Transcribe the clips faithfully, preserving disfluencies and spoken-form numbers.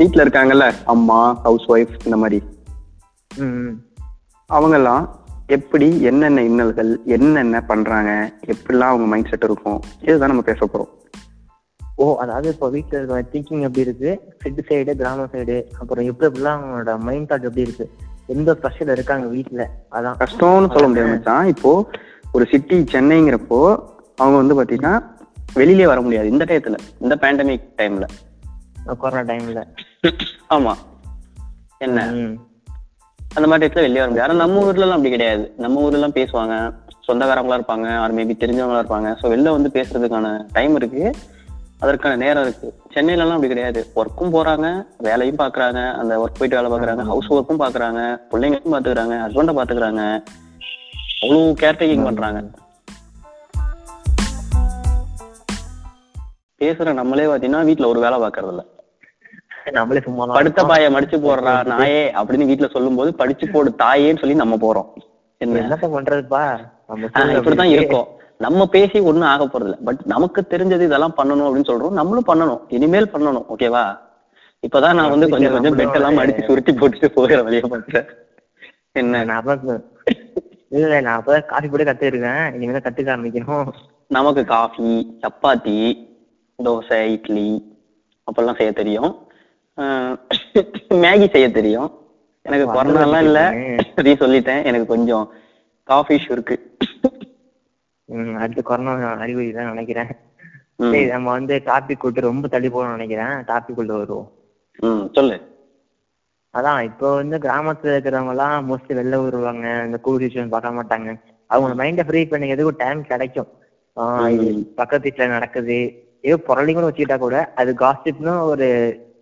வீட்டில் இருக்காங்கல்ல அம்மா, ஹவுஸ் ஒய்ஃப், இந்த மாதிரி அவங்கெல்லாம் எப்படி என்னென்ன இன்னல்கள் என்னென்ன பண்றாங்க, எப்படிலாம் அவங்க மைண்ட் செட் இருக்கும், இதுதான் நம்ம பேச போறோம். ஓ, அதாவது இப்போ வீட்டில் இருக்கிற திங்கிங் எப்படி இருக்கு, சிட்டி சைடு கிராம சைடு, அப்புறம் எப்படி எப்படிலாம் அவங்களோட மைண்ட் தாட் எப்படி இருக்கு, எந்த பிரச்சனை இருக்காங்க வீட்டில், அதான் கஷ்டம்னு சொல்ல முடியாது. இப்போ ஒரு சிட்டி சென்னைங்கிறப்போ அவங்க வந்து பார்த்தீங்கன்னா வெளியிலே வர முடியாது இந்த டயத்தில், இந்த பேண்டமிக் டைம்ல, கொரோனா டைம்ல. ஆமா, என்ன அந்த மாதிரி டயத்துல வெளியே வர முடியாது. ஆனால் நம்ம ஊர்ல எல்லாம் அப்படி கிடையாது. நம்ம ஊர்ல எல்லாம் பேசுவாங்க, சொந்தக்காரங்களா இருப்பாங்க, ஆர் மேபி தெரிஞ்சவங்களா இருப்பாங்க. ஸோ வெளில வந்து பேசுறதுக்கான டைம் இருக்கு, அதற்கான நேரம் இருக்கு. சென்னையில எல்லாம் அப்படி கிடையாது. ஒர்க்கும் போறாங்க, வேலையும் பாக்குறாங்க, அந்த ஒர்க் போயிட்டு வேலை பாக்குறாங்க, ஹவுஸ் ஒர்க்கும் பாக்குறாங்க, பிள்ளைங்களுக்கும் பாத்துக்கிறாங்க, ஹஸ்பண்டை பாத்துக்கிறாங்க, அவ்வளோ கேர்டேக்கிங் பண்றாங்க. பேசுற நம்மளே பாத்தீங்கன்னா வீட்டுல ஒரு வேலை பாக்குறது இல்ல, நம்மளே சும்மா படுத்த பாய மடிச்சு போடுறா நாயே அப்படின்னு வீட்டுல சொல்லும் போது படிச்சு போடு தாயேன்னு சொல்லி நம்ம போறோம். என்ன பண்றதுப்பா, இப்படிதான் இருக்கும். நம்ம பேசி ஒன்னும் ஆக போறது இல்லை. பட் நமக்கு தெரிஞ்சது இதெல்லாம் பண்ணணும் அப்படின்னு சொல்றோம். நம்மளும் பண்ணணும், இனிமேல் பண்ணணும். ஓகேவா? இப்பதான் நான் வந்து கொஞ்சம் கொஞ்சம் பெட் எல்லாம் அடிச்சு சுருட்டி போட்டுட்டு போகிற வழியா பண்றேன். என்ன இல்ல, நான் அப்பதான் காஃபி போட்டு கத்துருக்கேன், இனிமேதான் கத்துக்க ஆரம்பிக்கணும். நமக்கு காஃபி, சப்பாத்தி, தோசை, இட்லி அப்பெல்லாம் செய்ய தெரியும், மேகி செய்ய தெரியும். எனக்கு கொரோனாலாம் இல்ல, நீ சொல்லிட்டேன். எனக்கு கொஞ்சம் காஃபி இருக்கு. அடுத்து கொரோனா அறிகுறி தான் நினைக்கிறேன். நம்ம வந்து டாபிக் விட்டு ரொம்ப தள்ளி போகணும்னு நினைக்கிறேன். டாபிக் உள்ள வருவோம். சொல்லு. அதான் இப்போ வந்து கிராமத்துல இருக்கிறவங்க எல்லாம் மோஸ்ட்லி வெளில வருவாங்க, இந்த கோவிட் விஷயம் பார்க்க மாட்டாங்க. அவங்க மைண்டை ஃப்ரீ பண்ணிக்கிறதுக்கு ஒரு டைம் கிடைக்கும். பக்கத்து வீட்டுல நடக்குது, ஏதோ பொருளையும் கூட வச்சுக்கிட்டா கூட, அது காசிப்னு ஒரு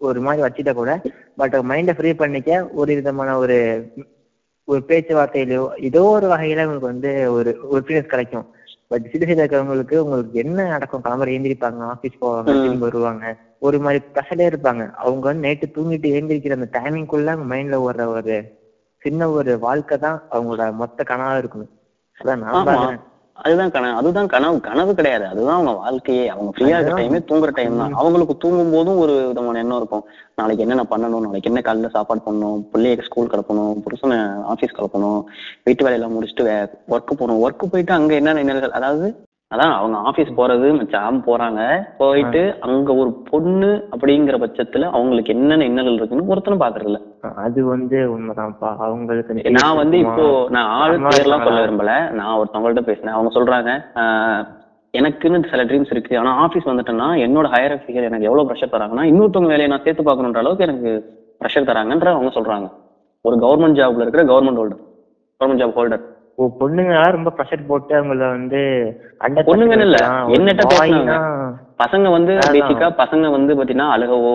ஒரு மாதிரி வச்சுட்டா கூட, பட் மைண்டை ஃப்ரீ பண்ணிக்க ஒரு விதமான ஒரு ஒரு பேச்சுவார்த்தையிலோ ஏதோ ஒரு வகையில உங்களுக்கு வந்து ஒரு ஒரு பீரியட் கிடைக்கும். பட் சிட்டி சைடு இருக்கிறவங்களுக்கு உங்களுக்கு என்ன நடக்கும், கிளம்புற ஏந்திரிப்பாங்க, ஆஃபீஸ் போவாங்க, திரும்பி வருவாங்க, ஒரு மாதிரி ப்ரெஷரே இருப்பாங்க. அவங்க வந்து நைட்டு தூங்கிட்டு ஏந்திரிக்கிற அந்த டைமிங் குள்ள அவங்க மைண்ட்ல ஓடுற ஒரு சின்ன ஒரு வாழ்க்கை தான் அவங்களோட மொத்த கனவா இருக்கணும். அதான் நான் பாக்கிறேன். அதுதான் கனவு. அதுதான் கனவு. கனவு கிடையாது, அதுதான் அவங்க வாழ்க்கையே. அவங்க ஃப்ரீயா இருக்கிற டைமே தூங்குற டைம் தான். அவங்களுக்கு தூங்கும் போதும் ஒரு விதமான எண்ணம் இருக்கும், நாளைக்கு என்னென்ன பண்ணணும், நாளைக்கு என்ன காலையில சாப்பாடு பண்ணணும், பிள்ளைய ஸ்கூல் கிளப்பணும், புருஷனை ஆஃபீஸ் கிளப்பணும், வீட்டு வேலையெல்லாம் முடிச்சுட்டு ஒர்க்கு போகணும், ஒர்க்கு போயிட்டு அங்க என்னென்ன எண்ணங்கள், அதாவது அதான் அவங்க ஆஃபீஸ் போறது மச்சாம் போறாங்க, போயிட்டு அங்க ஒரு பொண்ணு அப்படிங்கிற பட்சத்துல அவங்களுக்கு என்னென்ன எண்ணங்கள் இருக்குன்னு ஒருத்தனும் பாக்குறது இல்ல. அது வந்து உண்மைதான்ப்பா. அவங்களுக்கு நான் வந்து இப்போ நான் ஆளு பேர்லாம் சொல்ல விரும்பல. நான் ஒருத்தவங்கள்ட்ட பேசினேன். அவங்க சொல்றாங்க, எனக்குன்னு சில ட்ரீம்ஸ் இருக்கு, ஆனா ஆஃபீஸ் வந்துட்டேன்னா என்னோட ஹையர் ஆஃபீஸர் எனக்கு எவ்வளவு ப்ரெஷர் தராங்கன்னா இன்னொருத்தவங்க வேலையை நான் சேர்த்து பாக்கணுன்ற அளவுக்கு எனக்கு ப்ரெஷர் தராங்கன்ற அவங்க சொல்றாங்க. ஒரு கவர்மெண்ட் ஜாப்ல இருக்கிற government holder government job holder பொண்ணுங்களா ரொம்ப ப்ரெஷர் போட்டு அவங்கள வந்து பொண்ணுங்க இல்ல என்னட்ட பேசினா பசங்க வந்து பேசிக்கா பசங்க வந்து பாத்தீங்கன்னா அழுகவோ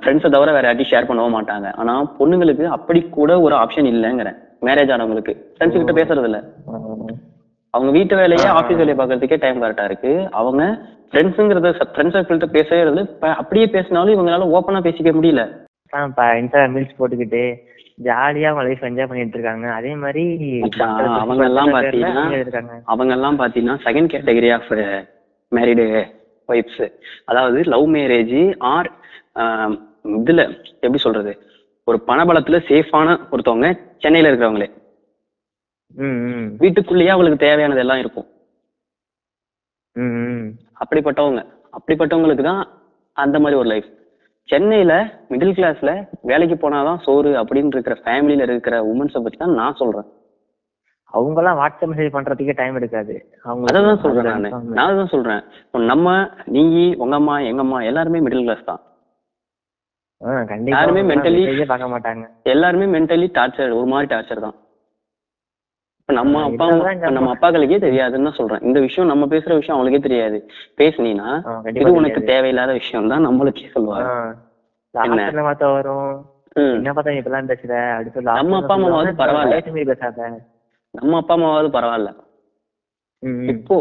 ஃப்ரெண்ட்ஸை தவிர வேற யார்ட்டி ஷேர் பண்ணவோ மாட்டாங்க. ஆனா பொண்ணுங்களுக்கு அப்படி கூட ஒரு ஆப்ஷன் இல்லைங்கிறேன். மேரேஜ் ஆனவங்களுக்கு ஃப்ரெண்ட்ஸ் கிட்ட பேசுறது இல்ல. அவங்க வீட்டு வேலையே ஆஃபீஸ் வேலையை பாக்குறதுக்கே டைம் கரெக்டா இருக்கு. அவங்க ஃப்ரெண்ட்ஸுங்கிறத ஃப்ரெண்ட்ஸ் சர்க்கிள்கிட்ட பேசவே இல்லை. அப்படியே பேசினாலும் இவங்களால ஓப்பனா பேசிக்க முடியல. மீல்ஸ் போட்டுக்கிட்டு ஜாலியா அவங்க லைஃப் என்ஜாய் பண்ணிட்டு இருக்காங்க. அதே மாதிரி அவங்க எல்லாம் பாத்தீங்கன்னா அவங்க எல்லாம் பாத்தீங்கன்னா second category of married wives, அதாவது லவ் மேரேஜ் ஆர் இதுல எப்படி சொல்றது ஒரு பணபலத்துல சேஃபான ஒருத்தவங்க சென்னையில இருக்கிறவங்களே வீட்டுக்குள்ளேயே அவங்களுக்கு தேவையானது எல்லாம் இருக்கும். அப்படிப்பட்டவங்க அப்படிப்பட்டவங்களுக்கு தான் அந்த மாதிரி ஒரு லைஃப். சென்னையில மிடில் கிளாஸ்ல வேலைக்கு போனாதான் சோறு அப்படின்னு இருக்கிற ஃபேமிலியில இருக்கிற உமன்ஸை பத்தி தான் நான் சொல்றேன். அவங்க எல்லாம் வாட்ஸ்அப் மெசேஜ் பண்றதுக்கே டைம் எடுக்காது. அவங்க அதான் சொல்றேன். நானு நான் அதான் சொல்றேன். நம்ம நீ உங்க அம்மா எங்க அம்மா எல்லாருமே மிடில் கிளாஸ் தான். எல்லாருமே மென்டலி பார்க்க மாட்டாங்க. எல்லாருமே மென்டலி டார்ச்சர், ஒரு மாதிரி டார்ச்சர் தான். இப்ப நம்ம அப்பா நம்ம அப்பாக்களுக்கே தெரியாதுன்னு தான் சொல்றேன். இந்த விஷயம் நம்ம பேசுற விஷயம் அவங்களுக்கே தெரியாது. பேசுனீன்னா இது உனக்கு தேவையில்லாத விஷயம் தான் நம்மளுக்கே சொல்லுவாங்க. நம்ம அப்பா அம்மாவது பரவாயில்ல நம்ம அப்பா அம்மாவது பரவாயில்ல இப்போ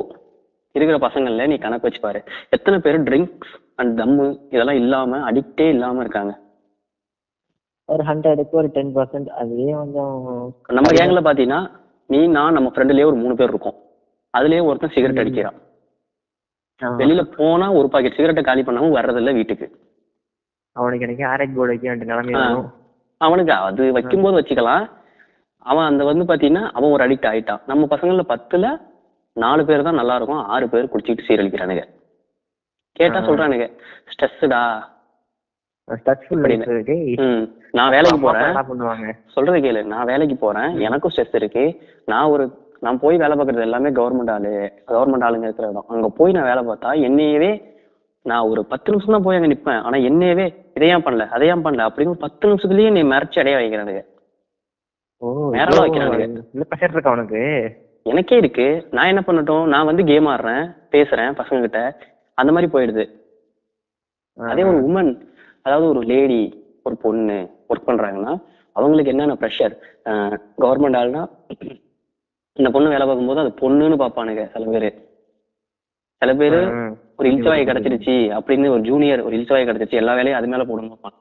இருக்கிற பசங்கள்ல நீ கணக்கு வச்சு பாரு, எத்தனை பேர் ட்ரிங்க்ஸ் அண்ட் தம்மு இதெல்லாம் இல்லாம அடிக்டே இல்லாம இருக்காங்க. ஒரு ஹண்ட்ரடுக்கு ஒரு டென் பர்சன்ட். அதுவே கொஞ்சம் நம்ம கேங்ல பாத்தீங்கன்னா நீ நான் நம்ம ஃப்ரெண்ட்லயே ஒரு மூணு பேர் இருக்கும், அதுலயே ஒருத்தன் சிகரெட் அடிக்கிறான். வெளியில போனா ஒரு பாக்கெட் சிகரெட்டை காலி பண்ணாம வர்றதில்ல வீட்டுக்கு. அவனுக்கு எனக்கு ஆரேஜ் போர்டு வைக்க நிலைமையா வரும். அவனுக்கு அது வைக்கும் போது வச்சுக்கலாம். அவன் அந்த வந்து பாத்தீங்கன்னா அவன் ஒரு அடிக்ட் ஆயிட்டான். நம்ம பசங்கள்ல பத்துல நாலு பேர் தான் நல்லா இருக்கும், ஆறு பேர் குடிச்சிட்டு சீரழிக்கிறானுங்க. கேட்டா சொல்றானுங்க ஸ்ட்ரெஸ்டா, நான் வேலைக்கு போறேன். சொல்றது கேளு, நான் வேலைக்கு போறேன், எனக்கும் ஸ்ட்ரெஸ் இருக்கு. நான் ஒரு நான் போய் வேலை பார்க்கறது எல்லாமே கவர்மெண்ட் ஆளு கவர்மெண்ட் ஆளுங்க இருக்கிற இடம். அங்க போய் நான் வேலை பார்த்தா என்னையவே நான் ஒரு பத்து நிமிஷம் தான் போய் அங்க நிப்பேன், ஆனா என்னையவே இதையான் பண்ணல அதையான் பண்ணல அப்படின்னு பத்து நிமிஷத்துலயே நீ மறைச்சு அடைய வைக்கிறானுங்க. எனக்கே இருக்கு, நான் என்ன பண்ணட்டும், நான் வந்து கேம் ஆடுறேன், பேசுறேன் பசங்க கிட்ட, அந்த மாதிரி போயிடுது. அதே ஒரு உமன், அதாவது ஒரு லேடி, ஒரு பொண்ணு ஒர்க் பண்றாங்கன்னா அவங்களுக்கு என்னென்ன ப்ரெஷர். கவர்மெண்ட் ஆளுனா இந்த பொண்ணு வேலை பார்க்கும்போது அது பொண்ணுன்னு பாப்பானுங்க சில பேரு. சில பேரு ஒரு இல்சவாயை கிடைச்சிருச்சு அப்படின்னு ஒரு ஜூனியர் ஒரு இல்சவாயை கிடைச்சிருச்சு, எல்லா வேலையும் அது மேல போடும் பாப்பான்.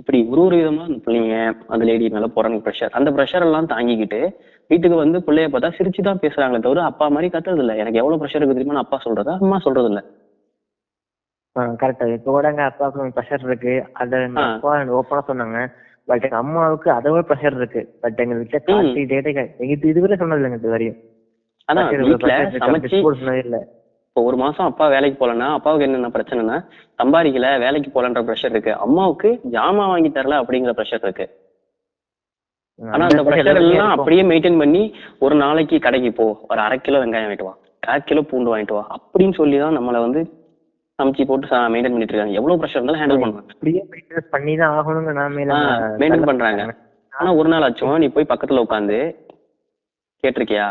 இப்படி ஒரு ஒரு விதமா அந்த பிள்ளைங்க அந்த லேடி மேல போறாங்க ப்ரெஷர். அந்த ப்ரெஷர் எல்லாம் தாங்கிக்கிட்டு வீட்டுக்கு வந்து பிள்ளைய பார்த்தா சிரிச்சுதான் பேசுறாங்களே தவிர அப்பா மாதிரி கத்துறது இல்லை. எனக்கு எவ்வளவு ப்ரெஷர் இருக்கு தெரியுமா, அப்பா சொல்றதா அம்மா சொல்றது இல்ல. கரெக்டா இப்ப கூட எங்க அப்பாவுக்கு ப்ரெஷர் இருக்கு, அதை அப்பா ஓப்பனா சொன்னாங்க. பட் எங்க அம்மாவுக்கு அதோட ப்ரெஷர் இருக்கு. பட் எங்க வீட்டுல இதுவரை சொன்னது இல்லைங்க, இது வரையும். இப்போ ஒரு மாசம் அப்பா வேலைக்கு போலன்னா அப்பாவுக்கு என்னென்ன பிரச்சனைனா சம்பாதிக்கல வேலைக்கு போலன்ற ப்ரெஷர் இருக்கு. அம்மாவுக்கு ஜாமா வாங்கி தரல அப்படிங்கிற ப்ரெஷர் இருக்கு. ஆனா அந்த ப்ரெஷர் எல்லாம் அப்படியே மெயின்டைன் பண்ணி ஒரு நாளைக்கு கடைக்கு போ, ஒரு அரை கிலோ வெங்காயம் வாங்கிட்டு வா, கால் கிலோ பூண்டு வாங்கிட்டு வா அப்படின்னு சொல்லிதான் நம்மளை வந்து சமைச்சு போட்டு மெயின்டைன் பண்ணிட்டு இருக்காங்க. எவ்வளவு ப்ரெஷர் இருந்தாலும் ஹேண்டில் பண்ணுவாங்க, மெயின்டைன் பண்றாங்க. ஆனா ஒரு நாள் ஆச்சும் நீ போய் பக்கத்துல உட்காந்து கேட்டிருக்கியா?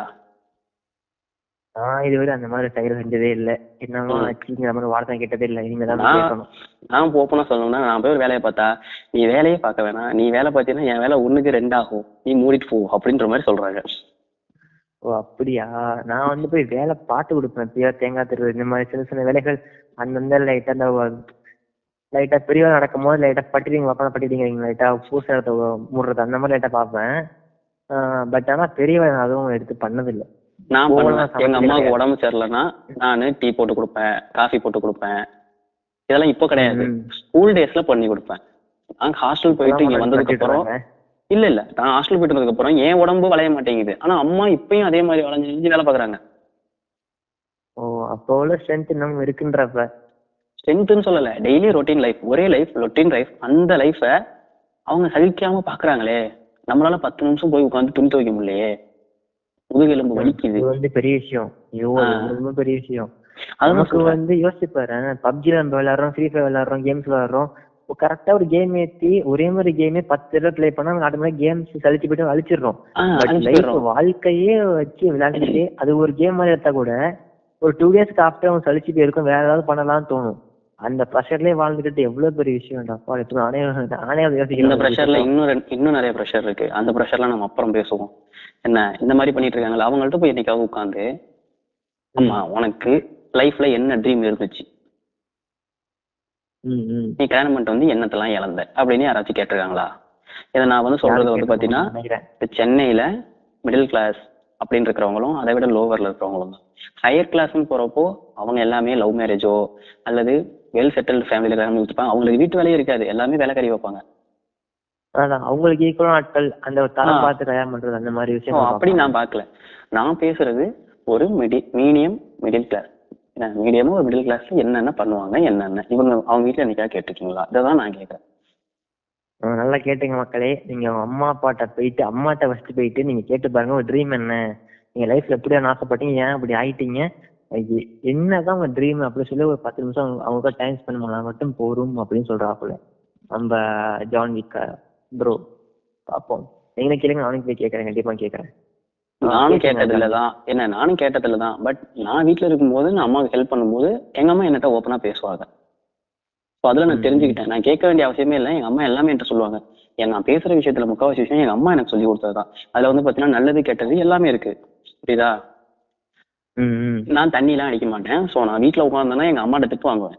நான் இதுவரை அந்த மாதிரி செயல் செஞ்சதே இல்லை, என்னன்னா அப்படிங்கிற மாதிரி வார்த்தை கேட்டதே இல்லை. இனிமேதான் கேட்கணும். நான் போப்போனா சொல்லணும்னா நான் போய் ஒரு வேலையை பார்த்தா நீ வேலையே பார்க்க வேணாம், நீ வேலை பார்த்தீங்கன்னா என் வேலை ஒண்ணுக்கு ரெண்டாகும், நீ மூடிட்டு போ அப்படின்ற மாதிரி சொல்றாங்க. ஓ அப்படியா? நான் வந்து போய் வேலை பாட்டு கொடுப்பேன், பியா தேங்காய் திருவு இந்த மாதிரி சின்ன சின்ன வேலைகள். அந்தந்த லைட்டா அந்த லைட்டா பெரியவா நடக்கும் போது லைட்டா பட்டிடுங்க பாப்பா பட்டிடுங்க லைட்டா பூசை மூடுறது அந்த மாதிரி லைட்டா பார்ப்பேன். பட் ஆனா பெரியவா அதுவும் எடுத்து பண்ணதில்லை. நான் பண்ணுவேன், எங்க அம்மாவுக்கு உடம்பு சரியில்லைன்னா நானு டீ போட்டு கொடுப்பேன், காஃபி போட்டு கொடுப்பேன். இதெல்லாம் இப்போ கிடையாது, ஸ்கூல் டேஸ்ல பண்ணி கொடுப்பேன். நான் ஹாஸ்டல் போயிட்டு இங்க வந்ததுக்கு அப்புறம் இல்ல இல்ல நான் ஹாஸ்டல் போயிட்டு வந்ததுக்கு அப்புறம் என் உடம்பு வளைய மாட்டேங்குது. ஆனா அம்மா இப்பயும் அதே மாதிரி வளைஞ்சு செஞ்சு வேலை பாக்குறாங்க. ஓ அப்போ உள்ள ஸ்ட்ரென்த் இன்னும் இருக்குன்றப்ப ஸ்ட்ரென்த்னு சொல்லல, டெய்லி ரொட்டீன் லைஃப், ஒரே லைஃப் ரொட்டீன் லைஃப். அந்த லைஃப அவங்க சகிக்காம பாக்குறாங்களே. நம்மளால பத்து நிமிஷம் போய் உட்காந்து துணி துவைக்க முடியலையே, முதுகெலும்பு வலிக்குது. இது வந்து பெரிய விஷயம், ரொம்ப பெரிய விஷயம். நமக்கு வந்து யோசிப்பாரு, பப்ஜில நம்ம விளையாடுறோம், ஃப்ரீ ஃபயர் விளையாடுறோம், கேம்ஸ் விளையாடுறோம். கரெக்டா ஒரு கேம் ஏத்தி ஒரே மாதிரி கேமே பத்து தடவை பிளே பண்ணா ஆட்டோமேட்டிக் கேம்ஸ் சலிச்சு போயிட்டு அழிச்சிடுறோம். வாழ்க்கையே வச்சு விளையாண்டுட்டு அது ஒரு கேம் மாதிரி எடுத்தா கூட ஒரு டூ டேஸ்க்கு ஆஃப்டர் அவன் சலிச்சு போயிருக்கும், வேற ஏதாவது பண்ணலாம்னு தோணும். அந்த ப்ரெஷர்லயே வாழ்ந்துகிட்டு எவ்வளவு பெரிய விஷயம். அப்பா நானே நானே யோசிக்கிறேன். இந்த ப்ரெஷர்ல இன்னும் இன்னும் நிறைய ப்ரெஷர் இருக்கு. அந்த ப்ரெஷர்லாம் நம்ம அப்புறம் பேசுவோம். என்ன இந்த மாதிரி பண்ணிட்டு இருக்காங்களா அவங்கள்ட்ட போய் என்னைக்காக உட்காந்து அம்மா உனக்கு லைஃப்ல என்ன ட்ரீம் இருந்துச்சு, நீ கல்யாணம் பண்ணிட்டு வந்து என்னத்தெல்லாம் இழந்த அப்படின்னு யாராச்சும் கேட்டிருக்காங்களா? இதை நான் வந்து சொல்றது வந்து பாத்தீங்கன்னா சென்னையில மிடில் கிளாஸ் அப்படின்னு இருக்கிறவங்களும் அதை விட லோவர்ல இருக்கிறவங்களும் தான். ஹையர் கிளாஸ்ன்னு போறப்போ அவங்க எல்லாமே லவ் மேரேஜோ அல்லது வெல் செட்டில்டு ஃபேமிலியில கல்யாணம் வச்சுப்பாங்க. அவங்களுக்கு வீட்டு வேலையே இருக்காது, எல்லாமே வேலை கறி வைப்பாங்க. அவங்களுக்கு ஈக்குவல் ஆட்கள் அந்த தரம் பார்த்து தயார் பண்றது அந்த மாதிரி விஷயம். அப்படி நான் பார்க்கல, நான் பேசுறது ஒரு மிடி மீடியம் மிடில் கிளாஸ். மீடியமும் ஒரு மிடில் கிளாஸ்ல என்னென்ன பண்ணுவாங்க, என்னென்ன இவங்க அவங்க வீட்டுல என்னைக்காக கேட்டுருக்கீங்களா? இதான் நான் கேட்கறேன். நல்லா கேட்டுங்க மக்களே. நீங்க அம்மா அப்பாட்ட போயிட்டு அம்மாட்ட ஃபர்ஸ்ட் போயிட்டு நீங்க கேட்டு பாருங்க, ஒரு ட்ரீம் என்ன, நீங்க லைஃப்ல எப்படியா ஆசைப்பட்டீங்க, ஏன் அப்படி ஆயிட்டீங்க, என்னதான் உங்க ட்ரீம் அப்படின்னு சொல்லி ஒரு பத்து நிமிஷம் அவங்க டைம் ஸ்பெண்ட் பண்ணா மட்டும் போரும் அப்படின்னு சொல்றாப்புல நம்ம ஜான் விக்கா ப்ரோ. பாப்போம் நீங்களே கேளுங்க, நானும் போய் கேட்கறேன், கண்டிப்பா கேட்கறேன். நானும் கேட்டதில்லதான் என்ன நானும் கேட்டதில்லதான் பட் நான் வீட்டுல இருக்கும்போது நான் அம்மாவுக்கு ஹெல்ப் பண்ணும்போது எங்க அம்மா என்னட்ட ஓப்பனா பேசுவாங்க. ஸோ அதுல நான் தெரிஞ்சுக்கிட்டேன், நான் கேட்க வேண்டிய அவசியமே இல்லை, எங்க அம்மா எல்லாமே என்கிட்ட சொல்லுவாங்க. ஏன் நான் பேசுற விஷயத்துல முக்கால்வாசி விஷயம் எங்க அம்மா எனக்கு சொல்லி கொடுத்ததுதான். அதுல வந்து பாத்தீங்கன்னா நல்லது கெட்டது எல்லாமே இருக்கு, புரியுதா? நான் தண்ணி எல்லாம் அடிக்க மாட்டேன். ஸோ நான் வீட்டுல உட்கார்ந்தேன்னா எங்க அம்மாட்ட திட்டு வாங்குவேன்,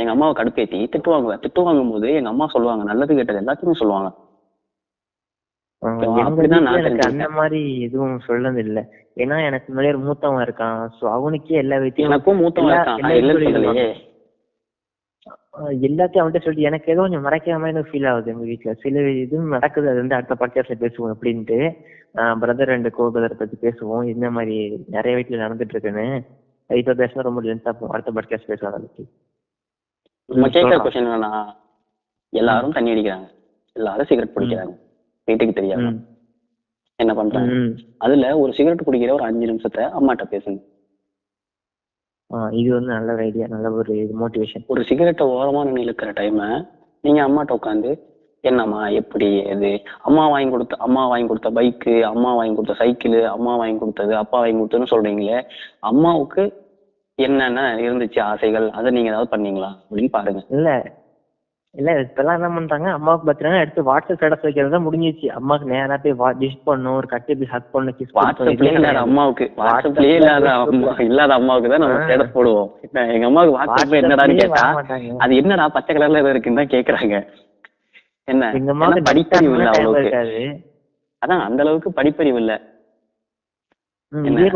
எங்க அம்மாவை கடுப்பேத்தி திட்டு வாங்குவேன். திட்டு வாங்கும் போது எங்க அம்மா சொல்லுவாங்க, நல்லது கேட்டது எல்லாத்தையுமே சொல்லுவாங்க. அந்த மாதிரி எதுவும் சொல்லது இல்ல. ஏன்னா எனக்கு முன்னாடி ஒரு மூத்தவன் இருக்கான், சோ அவனுக்கே எல்லா விஷயமும். எனக்கும் மூத்தவன் இருக்கான், எல்லாத்தையும் அவன்கிட்ட சொல்லிட்டு எனக்கு ஏதோ கொஞ்சம் மறைக்கிற மாதிரி தான் ஃபீல் ஆகுது. எங்கள் வீட்டில் சில இது நடக்குது, அது வந்து அடுத்த பாட்காஸ்ட்ல பேசுவோம் அப்படின்ட்டு பிரதர் அண்ட் கோ பிரதரை பற்றி பேசுவோம். இந்த மாதிரி நிறைய வீட்டில் நடந்துட்டு இருக்குன்னு இப்போ பேசினா ரொம்ப லென்த்தாக போகும். அடுத்த பாட்காஸ்ட் பேசலாம். அதுக்கு எல்லாரும் தண்ணி அடிக்கிறாங்க, எல்லாரும் சிகரெட் பிடிக்கிறாங்க, வீட்டுக்கு தெரியாது என்ன பண்றாங்க. அதுல ஒரு சிகரெட் குடிக்கிற ஒரு அஞ்சு நிமிஷத்தை அம்மாட்ட பேசுங்க. இது வந்து நல்ல ஐடியா, நல்ல ஒரு மோட்டிவேஷன். ஒரு சிகரெட்டை ஓரமான நிலைக்கிற டைம் நீங்க அம்மாட்ட உட்காந்து என்னம்மா எப்படி இது, அம்மா வாங்கி கொடுத்த அம்மா வாங்கி கொடுத்த பைக்கு, அம்மா வாங்கி கொடுத்த சைக்கிள், அம்மா வாங்கி கொடுத்தது, அப்பா வாங்கி கொடுத்ததுன்னு சொல்றீங்களே, அம்மாவுக்கு என்னென்ன இருந்துச்சு ஆசைகள், அதை நீங்க ஏதாவது பண்ணீங்களா அப்படின்னு பாருங்க. இல்ல இல்ல இப்பெல்லாம் என்ன பண்றாங்க, அம்மாவுக்கு பாத்தீங்கன்னா எடுத்து வாட்ஸ்அப் ஸ்டேட்டஸ் வைக்கிறதா முடிஞ்சிச்சு. அம்மாவுக்கு நேரா போய் டிஷ் பண்ணும், ஒரு கட்டி போய் ஹக் பண்ண கிஸ் பண்ணும். அம்மாவுக்கு வாட்ஸ்அப்லயே இல்லாத அம்மா இல்லாத அம்மாவுக்கு தான் நம்ம ஸ்டேட்டஸ் போடுவோம். எங்க அம்மாவுக்கு வாட்ஸ்அப் என்னடான்னு கேட்டா அது என்னடா பச்சை கலர்ல ஏதோ இருக்குன்னு தான் கேக்குறாங்க. என்ன எங்க அம்மாவுக்கு படிப்பறிவு இல்ல அவ்வளவுக்கு, அதான் அந்த அளவுக்கு படிப்பறிவு இல்ல.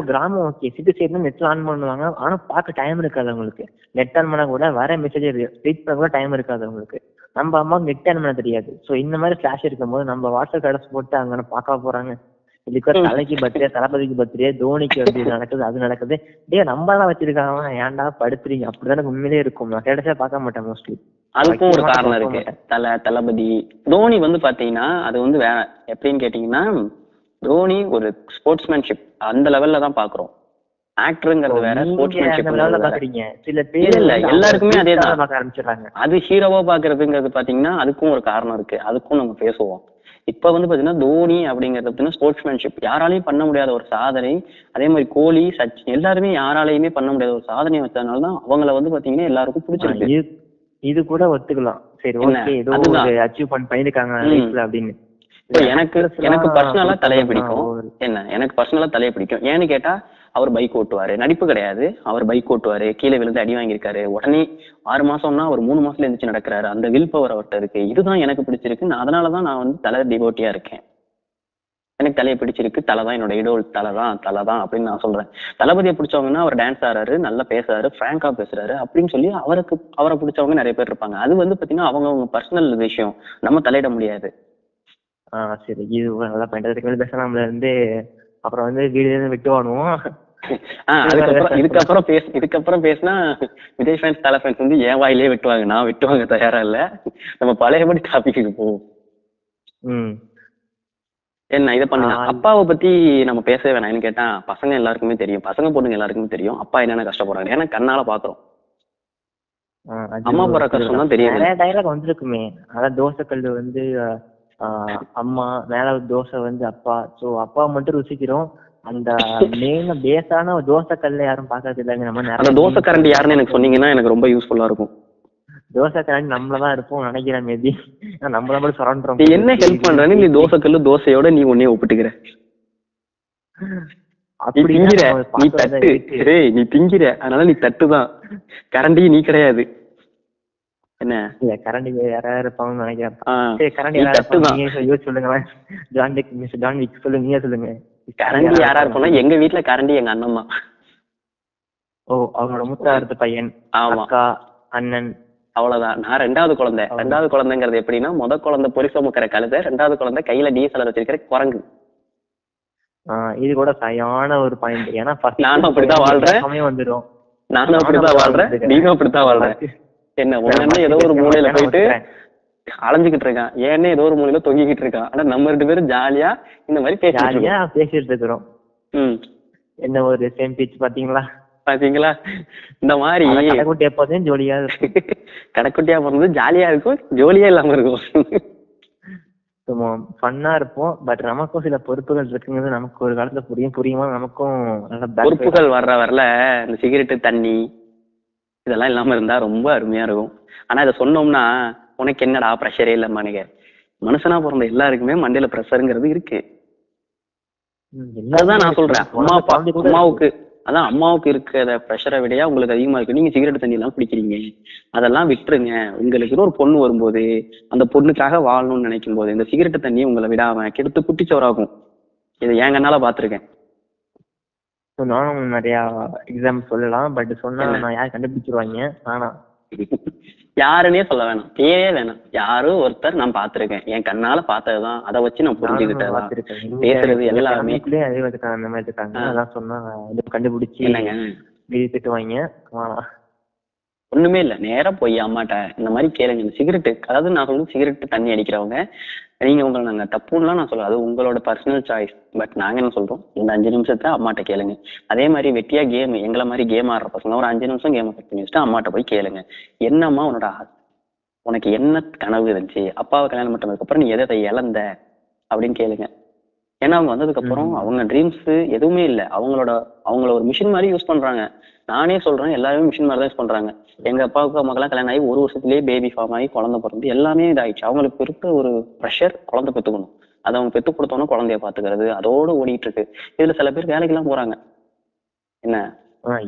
கிராமம் ஓகே, சிட்டி சைட்ல நெட்ல ஆன் பண்ணுவாங்க, ஆனா பார்க்க டைம் இருக்காது அவங்களுக்கு. நெட் ஆன் பண்ண கூட வர மெசேஜ் ரீட் பண்ண கூட டைம் இருக்காது அவங்களுக்கு. நம்ம அம்மாவுக்கு நெட் ஆன் பண்ண தெரியாது. ஸோ இந்த மாதிரி ஃபிளாஷ் இருக்கும்போது நம்ம வாட்ஸ்அப் அட்ரஸ் போட்டு அங்கே பார்க்க போறாங்க. இதுக்கு ஒரு தலைக்கு பர்த்டே, தளபதிக்கு பர்த்டே, தோனிக்கு அப்படி நடக்குது, அது நடக்குது. டே நம்ம தான் வச்சிருக்காங்க, ஏன்டா படுத்துறீங்க அப்படிதான உண்மையிலே இருக்கும். நான் கிடைச்சா பார்க்க மாட்டேன் மோஸ்ட்லி. அதுக்கும் ஒரு காரணம் இருக்கு. தலை தளபதி தோனி வந்து பாத்தீங்கன்னா அது வந்து வேற எப்படின்னு கேட்டீங்கன்னா, தோனி ஒரு ஸ்போர்ட்ஸ்மேன்ஷிப் அந்த லெவல்ல தான் பாக்குறோம். ஆக்டருங்கிறது வேற, ஸ்போர்ட்ஸ்மேன்ஷிப் எல்லாருக்குமே அதே தான் ஆரம்பிச்சிடறாங்க. அது ஹீரோவா பாக்குறதுங்கிறது பாத்தீங்கன்னா அதுக்கும் ஒரு காரணம் இருக்கு, அதுக்கும் நம்ம பேசுவோம். இப்ப வந்து பாத்தீங்கன்னா தோனி அப்படிங்கிறது பாத்தீங்கன்னா ஸ்போர்ட்ஸ்மேன்ஷிப் யாராலையும் பண்ண முடியாத ஒரு சாதனை. அதே மாதிரி கோலி, சச்சின் எல்லாருமே யாராலையுமே பண்ண முடியாத ஒரு சாதனையை வச்சதுனால தான் அவங்கள வந்து பாத்தீங்கன்னா எல்லாருக்கும் பிடிச்சிருக்கு. இது கூட ஒத்துக்கலாம். சரி ஓகே, ஏதோ அச்சீவ் பண்ணி பண்ணிருக்காங்க அப்படின்னு. எனக்கு எனக்கு பர்சனலா தலைய பிடிக்கும். என்ன எனக்கு பர்சனலா தலைய பிடிக்கும் ஏன்னு கேட்டா, அவர் பைக் ஓட்டுவாரு, நடிப்பு கிடையாது, அவர் பைக் ஓட்டுவாரு, கீழே விழுந்து அடி வாங்கியிருக்காரு, உடனே ஆறு மாசம்னா அவர் மூணு மாசத்துல எழுந்துச்சு நடக்கிறாரு. அந்த வில் பவர் அவர்கிட்ட இருக்கு. இதுதான் எனக்கு பிடிச்சிருக்கு. அதனாலதான் நான் வந்து தலை டிவோட்டியா இருக்கேன். எனக்கு தலையை பிடிச்சிருக்கு. தலைதான் என்னோட இடோல், தலைதான் தலைதான் அப்படின்னு நான் சொல்றேன். தளபதியை பிடிச்சவங்கன்னா அவர் டான்ஸ் ஆறாரு, நல்லா பேசுறாரு, ஃப்ராங்கா பேசுறாரு அப்படின்னு சொல்லி அவருக்கு அவரை பிடிச்சவங்க நிறைய பேர் இருப்பாங்க. அது வந்து பாத்தீங்கன்னா அவங்க அவங்க பர்சனல் விஷயம், நம்ம தலையிட முடியாது. ஆஹ் சரி, இது நல்லா பண்றதுக்கு பேசலாம்ல இருந்து அப்புறம் வந்து வீடு விட்டு வாங்குவோம். ஆஹ் அதுக்கப்புறம் இதுக்கப்புறம் பேச இதுக்கப்புறம் பேசினா விஜய் ஃபேன்ஸ் தலை ஃபேன்ஸ் வந்து என் வாயிலேயே விட்டுவாங்க. நான் விட்டுவாங்க தயாரா இல்ல. நம்ம பழையபடி டாபிக்கு போவோம். உம் என்ன இதை பண்ணுங்க. அப்பாவை பத்தி நம்ம பேசவே வேணாம். என்ன கேட்டா பசங்க எல்லாருக்குமே தெரியும், பசங்க பொண்ணுங்க எல்லாருக்குமே தெரியும் அப்பா என்னென்ன கஷ்டப்படுறாங்க. ஏன்னா கண்ணால பாக்குறோம். அம்மா போற கஷ்டம் தான் தெரியும். நிறைய டைலாக் வந்துருக்குமே, அதான் தோசைக்கல் வந்து அம்மா மேல தோசை வந்து அப்பா. சோ அப்பா மட்டும் ருசிக்கிறோம். அந்த மெயினா பேஸான தோசை கல்ல யாரும் பாக்கறது இல்லைங்க. தோசை கரண்டி யாருன்னு எனக்கு சொன்னீங்கன்னா எனக்கு ரொம்ப யூஸ்ஃபுல்லா இருக்கும். தோசை கரண்டி நம்மளதான் இருக்கும் நினைக்கிறேன். மேபி நம்மள மட்டும் சரௌண்ட்றோம். என்ன ஹெல்ப் பண்றேன்னு நீ தோசை கல்லு தோசையோட நீ ஒன்னே ஒப்பிட்டுக்கிற. அப்படி நீ தட்டு, நீ திங்கிற, அதனால நீ தட்டுதான், கரண்டி நீ கிடையாது. என்ன இல்ல கரண்டி யாராவது இருப்பாங்கன்னு நினைக்கிறேன். கரண்டி யாரா இருப்போம்னா எங்க வீட்டுல கரண்டி எங்க அண்ணம்மா. ஓ அவங்களோட மூத்த பையன். ஆமா அண்ணன், அவ்வளவுதான். நான் ரெண்டாவது குழந்தை. ரெண்டாவது குழந்தைங்கிறது எப்படின்னா, முத குழந்தை பொரிச முக்கிற கழுதை, ரெண்டாவது குழந்தை கையில டிஎஸ்எல்ஆர் வச்சிருக்கிற குரங்கு. இது கூட சரியான ஒரு பாயிண்ட். ஏன்னா நானும் அப்படித்தான் வாழ்றேன், நானும் அப்படித்தான் வாழ்றேன், நீனும் அப்படித்தான் வாழ்றேன். என்ன ஒன்னு ஏதோ ஒரு மூலையில போயிட்டு அலைஞ்சுக்கிட்டு இருக்கான், ஏன்னா ஏதோ ஒரு மூலையில தொங்கிக்கிட்டு இருக்கான். ஆனா நம்ம ரெண்டு பேரும் ஜாலியா இந்த மாதிரி ஜாலியா பேசிட்டு இருக்கிறோம். உம் என்ன ஒரு சேம் பீச் பாத்தீங்களா பாத்தீங்களா இந்த மாதிரி கடைக்குட்டியா போதும் ஜோலியா இருக்கும். கடைக்குட்டியா போறது ஜாலியா இருக்கும், ஜோலியா இல்லாம இருக்கும். சும்மா ஃபன்னா இருப்போம். பட் நமக்கும் சில பொறுப்புகள் இருக்குங்கிறது நமக்கு ஒரு காலத்துல புரியும். புரியுமா நமக்கும் பொறுப்புகள் வர்ற வரல இந்த சிகரெட்டு தண்ணி இதெல்லாம் இல்லாம இருந்தா ரொம்ப அருமையா இருக்கும். ஆனா இதை சொன்னோம்னா உனக்கு என்னடா ப்ரெஷரே இல்ல மனுங்க. மனுஷனா பிறந்த எல்லாருக்குமே மண்டையில ப்ரெஷருங்கிறது இருக்கு. அதுதான் நான் சொல்றேன். அம்மா அப்பா அம்மாவுக்கு அதான் அம்மாவுக்கு இருக்கிற ப்ரெஷரை விடையா உங்களுக்கு அதிகமா இருக்கு. நீங்க சிகரெட் தண்ணி எல்லாம் குடிக்கிறீங்க, அதெல்லாம் விட்டுருங்க. உங்களுக்கு ஒரு பொண்ணு வரும்போது அந்த பொண்ணுக்காக வாழணும்னு நினைக்கும் போது இந்த சிகரெட் தண்ணி உங்களை விடாம கெடுத்து குட்டிச்சவராகும். இதை எங்கனால பாத்துருக்கேன். நானும் நிறைய எக்ஸாம்பிள் சொல்லலாம், பட் சொன்னா நான் யார் கண்டுபிடிச்சிருவாங்க. ஆனா யாருன்னே சொல்ல வேணாம், பேரே வேணாம், யாரோ ஒருத்தர் நான் பாத்திருக்கேன், என் கண்ணால பார்த்ததுதான், அதை வச்சு நான் புரிஞ்சுக்கிட்டேன். பேசுறது எல்லாமே அந்த மாதிரி இருக்காங்க சொன்னா கண்டுபிடிச்சி இல்லைங்க திட்டு வாங்க ஒண்ணுமே இல்ல. நேரா போய் அம்மாட்ட இந்த மாதிரி கேளுங்க, சிகரெட்டு, அதாவது நான் சொல்லுங்க சிகரெட்டு தண்ணி அடிக்கிறவங்க நீங்க உங்களை நாங்க தப்புலாம் நான் சொல்லுவோம், அது உங்களோட பர்சனல் சாய்ஸ். பட் நாங்க என்ன சொல்றோம், இந்த அஞ்சு நிமிஷத்தை அம்மாட்ட கேளுங்க. அதே மாதிரி வெட்டியா கேம் எங்களை மாதிரி கேம் ஆடுற பசங்க ஒரு அஞ்சு நிமிஷம் கேமை கட் பண்ணி வச்சுட்டு அம்மாட்ட போய் கேளுங்க, என்னம்மா உன்னோட உனக்கு என்ன கனவு இருந்துச்சு, அப்பாவை கல்யாணம் பண்ணதுக்கு அப்புறம் நீ எதை இழந்த அப்படின்னு கேளுங்க. ஏன்னா அவங்க வந்ததுக்கப்புறம் அவங்க ட்ரீம்ஸ் எதுவுமே இல்லை, அவங்களோட அவங்கள ஒரு மிஷின் மாதிரி யூஸ் பண்றாங்க. நானே சொல்றேன், எல்லாருமே மிஷின் மாதிரி தான் யூஸ் பண்றாங்க. எங்க அப்பாவுக்கு அம்மாக்கெல்லாம் கல்யாணம் ஆகி ஒரு வருஷத்துலேயே பேபி ஃபார்ம் ஆகி குழந்தை பிறந்து எல்லாமே இதாயிடுச்சு. அவங்களுக்கு இருக்க ஒரு ப்ரெஷர் குழந்தை பெற்றுக்கணும், அதை அவங்க பெற்று கொடுத்தோன்னா குழந்தைய பாத்துக்கிறது அதோட ஓடிட்டு இருக்கு. இதுல சில பேர் வேலைக்கு எல்லாம் போறாங்க. என்ன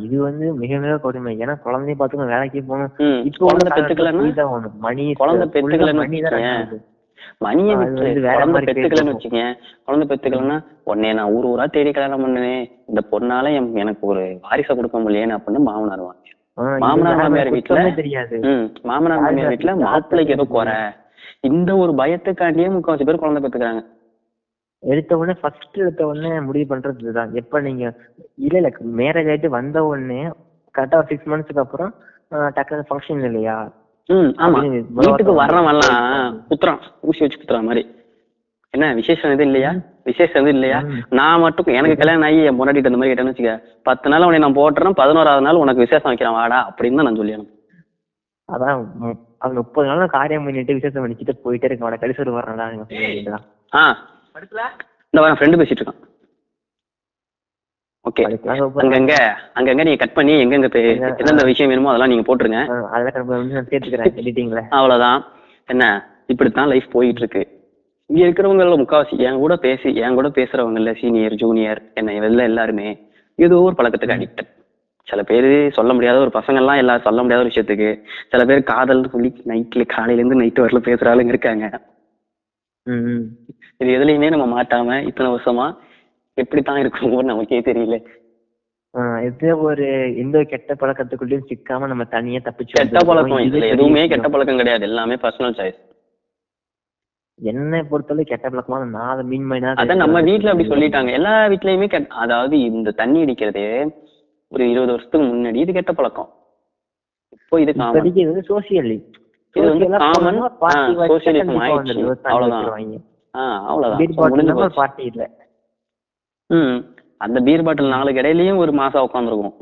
இது வந்து மிக மிக கொடுமை. ஏன்னா குழந்தைய பாத்துக்கணும், வேலைக்கு போகணும். இப்போ குழந்தை பெற்றுக்கலாம், மணி குழந்தை பெற்றுக்கலாம், மணியை விட்டு குழந்தை பெத்துக்கலன்னு வச்சுங்க. குழந்தை பெத்துக்கலன்னா உடனே நான் ஊர் ஊரா தேடி கல்யாணம் பண்ணேன், இந்த பொண்ணால எனக்கு ஒரு வாரிச கொடுக்க முடியலன்னு அப்படின்னு மாமனார் வாங்க மாமனார் மாமியார் வீட்டுல தெரியாது, மாமனார் மாமியார் வீட்டுல மாப்பிள்ளைக்கு ஏதோ குறை, இந்த ஒரு பயத்துக்காண்டியே முக்கால்வாசி பேர் குழந்தை பெத்துக்கிறாங்க. எடுத்த உடனே ஃபர்ஸ்ட் எடுத்த உடனே முடிவு பண்றது இதுதான். எப்ப நீங்க இல்ல இல்ல மேரேஜ் ஆயிட்டு வந்த உடனே கரெக்டா சிக்ஸ் மந்த்ஸ்க்கு அப்புறம் டக்குனு ஃபங்க்ஷன் இல்லையா, வீட்டுக்கு வர்றவன்லாம் குத்துறான், ஊசி வச்சு குத்துற மாதிரி, என்ன விசேஷம் இது இல்லையா, விசேஷம் இது இல்லையா. நான் மட்டும் எனக்கு கல்யாணம் ஆகி என் முன்னாடி அந்த மாதிரி கேட்டேன்னு வச்சுக்க, பத்து நாள் உனக்கு நான் போட்டுறேன், பதினோராவது நாள் உனக்கு விசேஷம் வைக்கிறேன் வாடா அப்படின்னு தான் நான் சொல்லணும். அதான் அது முப்பது நாள் காரியம் பண்ணிட்டு விசேஷம் பண்ணிச்சுட்டு போயிட்டே இருக்கேன். வாடா கடைசி ஒரு வரேன்டா. ஆ இந்த வாரம் ஃப்ரெண்டு பேசிட்டு இருக்கான். ஓகே, அங்கங்க அங்கங்க நீங்க கட் பண்ணி எங்கெங்க எந்தெந்த விஷயம் வேணுமோ அதெல்லாம் நீங்க போட்டுருங்க, அவ்வளவுதான். என்ன இப்படித்தான் லைஃப் போயிட்டு இருக்கு. இங்க இருக்கிறவங்கள முக்காவாசி என் கூட பேசி என் கூட பேசுறவங்கல்ல, சீனியர் ஜூனியர் என்ன வெளில எல்லாருமே ஏதோ ஒரு பழக்கத்துக்கு அடிக்ட். சில பேர் சொல்ல முடியாத ஒரு பசங்கள்லாம் எல்லாரும் சொல்ல முடியாத ஒரு விஷயத்துக்கு, சில பேர் காதல் சொல்லி நைட்ல காலையிலேருந்து நைட்டு வரல பேசுற ஆளுங்க இருக்காங்க. இது எதுலையுமே நம்ம மாட்டாம இத்தனை வருஷமா எப்படித்தான் இருக்கும் நமக்கே தெரியல. ஒரு எந்த கெட்ட பழக்கத்துக்குள்ளயும் சிக்காம நம்ம தனியா தப்பிச்சு. கெட்ட பழக்கம் இதுல எதுவுமே கெட்ட பழக்கம் கிடையாது, எல்லாமே பர்சனல் சாய்ஸ். என்ன பொறுத்தவரை கெட்ட பழக்கமா அத நம்ம வீட்டுல அப்படி சொல்லிட்டாங்க, எல்லா வீட்லயுமே. அதாவது இந்த தண்ணி அடிக்கிறதே ஒரு இருபது வருஷத்துக்கு முன்னாடி இது கெட்ட பழக்கம், இப்போ இது வந்து சோசியலி இது வந்து காமன் சோசியலிசம் ஆயிடுச்சு. அவ்வளவுதான், அவ்வளவுதான், பார்ட்டி இல்ல. ம் அந்த பீர் பாட்டில் நாலு கடையிலயும் ஒரு மாசா உட்காந்துருக்கும்,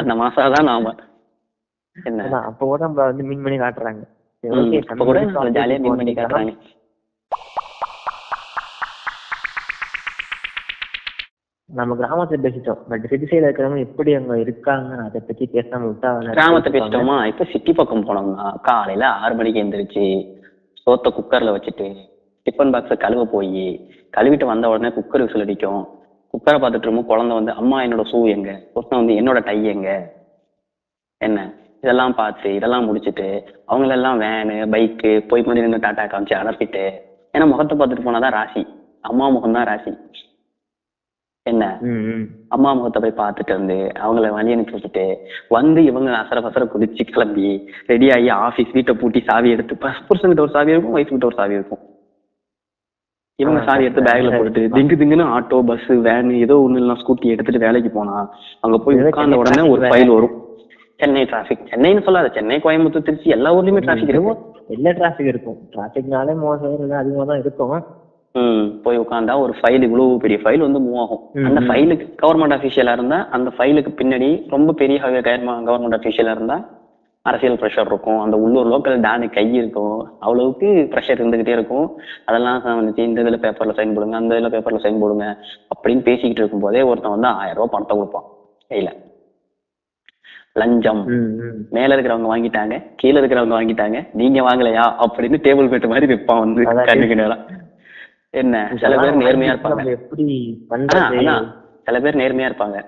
அந்த மாசா தான் நாம என்ன அப்ப கூட நம்ம வந்து மீன் பண்ணி காட்டுறாங்க, ஜாலியா மீன் பண்ணி காட்டுறாங்க. நம்ம கிராமத்தை பேசிட்டோம், பட் சிட்டி சைடுல இருக்கிறவங்க எப்படி அங்க இருக்காங்க அதை பத்தி பேசாம விட்டா. கிராமத்தை பேசிட்டோமா, இப்ப சிட்டி பக்கம் போனோம்னா காலையில ஆறு மணிக்கு எந்திரிச்சு சோத்த குக்கர்ல வச்சுட்டு டிஃபன் பாக்ஸை கழுவ போய் கழுவிட்டு வந்த உடனே குக்கர் விசில் அடிக்கும். குக்கரை பார்த்துட்டு இருக்கும் குழந்தை வந்து அம்மா என்னோட ஷூ எங்க, ஒருத்தன் வந்து என்னோட டை எங்க, என்ன இதெல்லாம் பார்த்து இதெல்லாம் முடிச்சுட்டு அவங்களெல்லாம் வேனு பைக்கு போய் மாதிரி நின்று டாட்டா காமிச்சு அனுப்பிட்டு. ஏன்னா முகத்தை பார்த்துட்டு போனாதான் ராசி, அம்மா முகம்தான் ராசி. என்ன அம்மா முகத்தை போய் பார்த்துட்டு வந்து அவங்கள வழி அனுப்பி விட்டுட்டு வந்து இவங்க அசர பசர குளிச்சு கிளம்பி ரெடி ஆகி ஆஃபீஸ் வீட்டை பூட்டி சாவி எடுத்து, புருஷன்கிட்ட ஒரு சாவி இருக்கும், ஒய்ஃப் கிட்ட ஒரு சாவி இருக்கும், இவங்க சாரி எடுத்து பேக்ல போட்டு திங்கு திங்குன்னு ஆட்டோ பஸ் வேன் ஏதோ ஒண்ணு இல்லைன்னா ஸ்கூட்டி எடுத்துட்டு வேலைக்கு போனா அங்க போய் உட்கார்ந்த உடனே ஒரு ஃபைல் வரும். சென்னை டிராபிக், சென்னைன்னு சொல்லாத, சென்னை கோயம்புத்தூர் திருச்சி எல்லா ஊர்லயுமே டிராபிக் இருக்கும், எல்லா டிராபிக் இருக்கும், டிராபிக்னாலே மோசம் அதிகமா தான் இருக்கும். ம் போய் உட்காந்தா ஒரு ஃபைல், இவ்வளவு பெரிய ஃபைல் வந்து மூவ் ஆகும். அந்த ஃபைலுக்கு கவர்மெண்ட் அஃபீஷியலா இருந்தா அந்த ஃபைலுக்கு பின்னாடி ரொம்ப பெரிய கவர்மெண்ட் அஃபீஷியலா இருந்தா அரசியல் ப்ரெஷர் இருக்கும், அந்த உள்ளூர் லோக்கல் டானு கை இருக்கும், அவ்வளவுக்கு ப்ரெஷர் இருந்துகிட்டே இருக்கும். அதெல்லாம் வந்துச்சு இந்த இதுல பேப்பர்ல சைன் போடுங்க, அந்த இதுல பேப்பர்ல சைன் போடுங்க அப்படின்னு பேசிக்கிட்டு இருக்கும் போதே ஒருத்தன் வந்து ஆயிரம் ரூபாய் பணத்தை கொடுப்பான் கையில. லஞ்சம், மேல இருக்கிறவங்க வாங்கிட்டாங்க கீழே இருக்கிறவங்க வாங்கிட்டாங்க நீங்க வாங்கலையா அப்படின்னு டேபிள் பேட்டு மாதிரி வைப்பான் வந்து கண்ணுக்கு. என்ன சில பேர் நேர்மையா இருப்பாங்க, சில பேர் நேர்மையா இருப்பாங்க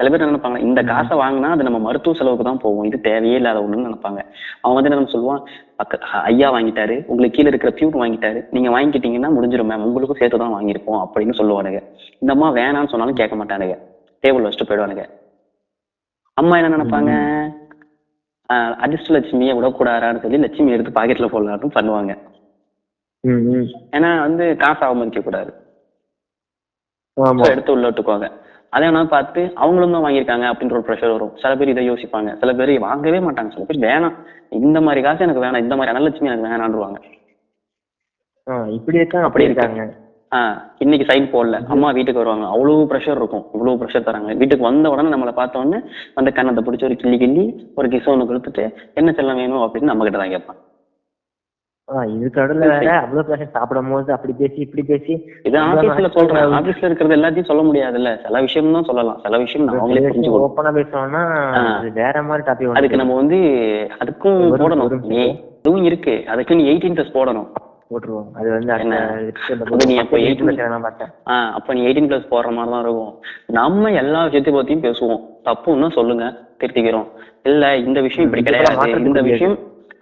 சில பேர் நினைப்பாங்க இந்த காசை வாங்கினா அது நம்ம மருத்துவ செலவுக்கு தான் போகும், இது தேவையே இல்லாத ஒண்ணுன்னு நினைப்பாங்க. அவன் வந்து என்ன சொல்லுவான், ஐயா வாங்கிட்டாரு உங்களுக்கு கீழே இருக்கிற பியூர் வாங்கிட்டாரு நீங்க வாங்கிக்கிட்டீங்கன்னா முடிஞ்சிடும் மேம், உங்களுக்கும் சேர்த்துதான் வாங்கியிருப்போம் அப்படின்னு சொல்லுவானுங்க. இந்த அம்மா வேணான்னு சொன்னாலும் கேட்க மாட்டானுங்க, டேபிள் வச்சுட்டு போயிடுவானுங்க. அம்மா என்ன நினைப்பாங்க, ஆஹ் அதிர்ஷ்ட லட்சுமியை விடக்கூடாதான்னு சொல்லி லட்சுமி எடுத்து பாக்கெட்ல போடலாட்டும் பண்ணுவாங்க. ஏன்னா வந்து காசு அவமதிக்க கூடாது, எடுத்து உள்ள விட்டுக்குவாங்க. அதே என்ன பார்த்து அவங்களும் தான் வாங்கியிருக்காங்க அப்படின்ற ஒரு ப்ரெஷர் வரும். சில பேர் இதை யோசிப்பாங்க, சில பேர் வாங்கவே மாட்டாங்க, சில பேர் வேணாம் இந்த மாதிரி காசு எனக்கு வேணாம், இந்த மாதிரி அனலட்சுமி எனக்கு வேணான்றுவாங்க. இப்படி இருக்காங்க அப்படி இருக்காங்க. ஆஹ் இன்னைக்கு சைட் போடல, அம்மா வீட்டுக்கு வருவாங்க, அவ்வளவு ப்ரெஷர் இருக்கும், இவ்வளவு ப்ரெஷர் தராங்க. வீட்டுக்கு வந்த உடனே நம்மளை பார்த்த உடனே அந்த கண்ணத்தை பிடிச்சி ஒரு கிள்ளி கிள்ளி ஒரு கிசோன்னு கொடுத்துட்டு என்ன செல்லம் வேணும் அப்படின்னு நம்ம கிட்ட தான் கேட்பான். நம்ம எல்லா விஷயத்தையும் பத்தியும் பேசுவோம், தப்புன்னா சொல்லுங்க திருத்திக்கிறோம், இல்ல இந்த விஷயம் இப்படி கிடையாது, இந்த விஷயம்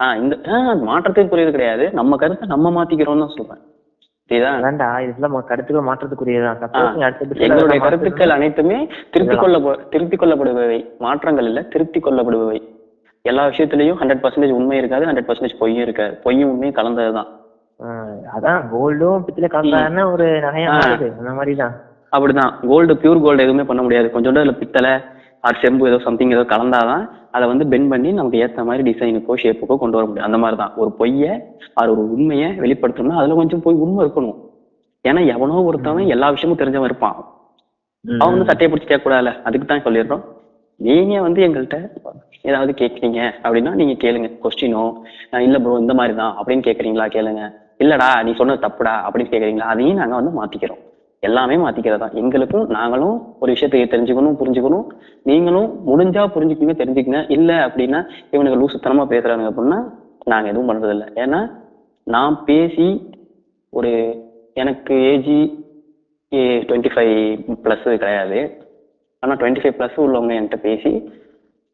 ஆஹ் இந்த ஆஹ் மாற்றத்தே புரியுது கிடையாது, நம்ம கருத்தை நம்ம மாத்திக்கிறோம் தான் சொல்றேன். எங்களுடைய கருத்துக்கள் அனைத்துமே திருத்திக் கொள்ள திருத்திக் கொள்ளப்படுபவை, மாற்றங்கள் இல்ல, திருத்திக் கொள்ளப்படுபவை. எல்லா விஷயத்திலயும் ஹண்ட்ரட் பர்சன்டேஜ் உண்மை இருக்காது, ஹண்ட்ரட் பர்சன்டேஜ் பொய்யும் இருக்காது, பொய்யும் உண்மையும் கலந்ததுதான். அதான் கோல்டும் பித்தில கலந்தாருன்னா ஒரு நகையா அந்த மாதிரிதான். அப்படிதான் கோல்டு பியூர் கோல்டு எதுவுமே பண்ண முடியாது, கொஞ்சோண்டு அதுல பித்தளை ஆர் செம்பு ஏதோ சம்திங் ஏதோ கலந்தாதான் அதை வந்து பெண்ட் பண்ணி நமக்கு ஏற்ற மாதிரி டிசைனுக்கோ ஷேப்புக்கோ கொண்டு வர முடியும். அந்த மாதிரி தான் ஒரு பொய்யை ஆர் ஒரு உண்மையை வெளிப்படுத்தணும்னா அதுல கொஞ்சம் போய் உண்மை இருக்கணும். ஏன்னா எவனோ ஒருத்தவன் எல்லா விஷயமும் தெரிஞ்சவன் இருப்பான், அவன் வந்து சட்டையை பிடிச்சி கேட்கக்கூடாதுல, அதுக்கு தான் சொல்லிடுறோம். நீங்க வந்து எங்கள்கிட்ட ஏதாவது கேட்குறீங்க அப்படின்னா நீங்க கேளுங்க, கொஸ்டினோ இல்லை ப்ரோ இந்த மாதிரி தான் அப்படின்னு கேட்குறீங்களா கேளுங்க, இல்லடா நீ சொன்னது தப்புடா அப்படின்னு கேட்குறீங்களா, அதையும் நாங்கள் வந்து மாத்திக்கிறோம். எல்லாமே மாத்திக்கிறதா, எங்களுக்கும் நாங்களும் ஒரு விஷயத்தை தெரிஞ்சுக்கணும் புரிஞ்சுக்கணும், நீங்களும் முடிஞ்சா புரிஞ்சுக்கங்க தெரிஞ்சுக்கங்க, இல்லை அப்படின்னா இவனுக்கு லூசுத்தனமா பேசுறாங்க அப்படின்னா நாங்க எதுவும் பண்றது இல்லை. ஏன்னா நான் பேசி ஒரு எனக்கு ஏஜி டுவெண்ட்டி ஃபைவ் பிளஸ் கிடையாது, ஆனா டுவெண்ட்டி ஃபைவ் பிளஸ் உள்ளவங்க என்கிட்ட பேசி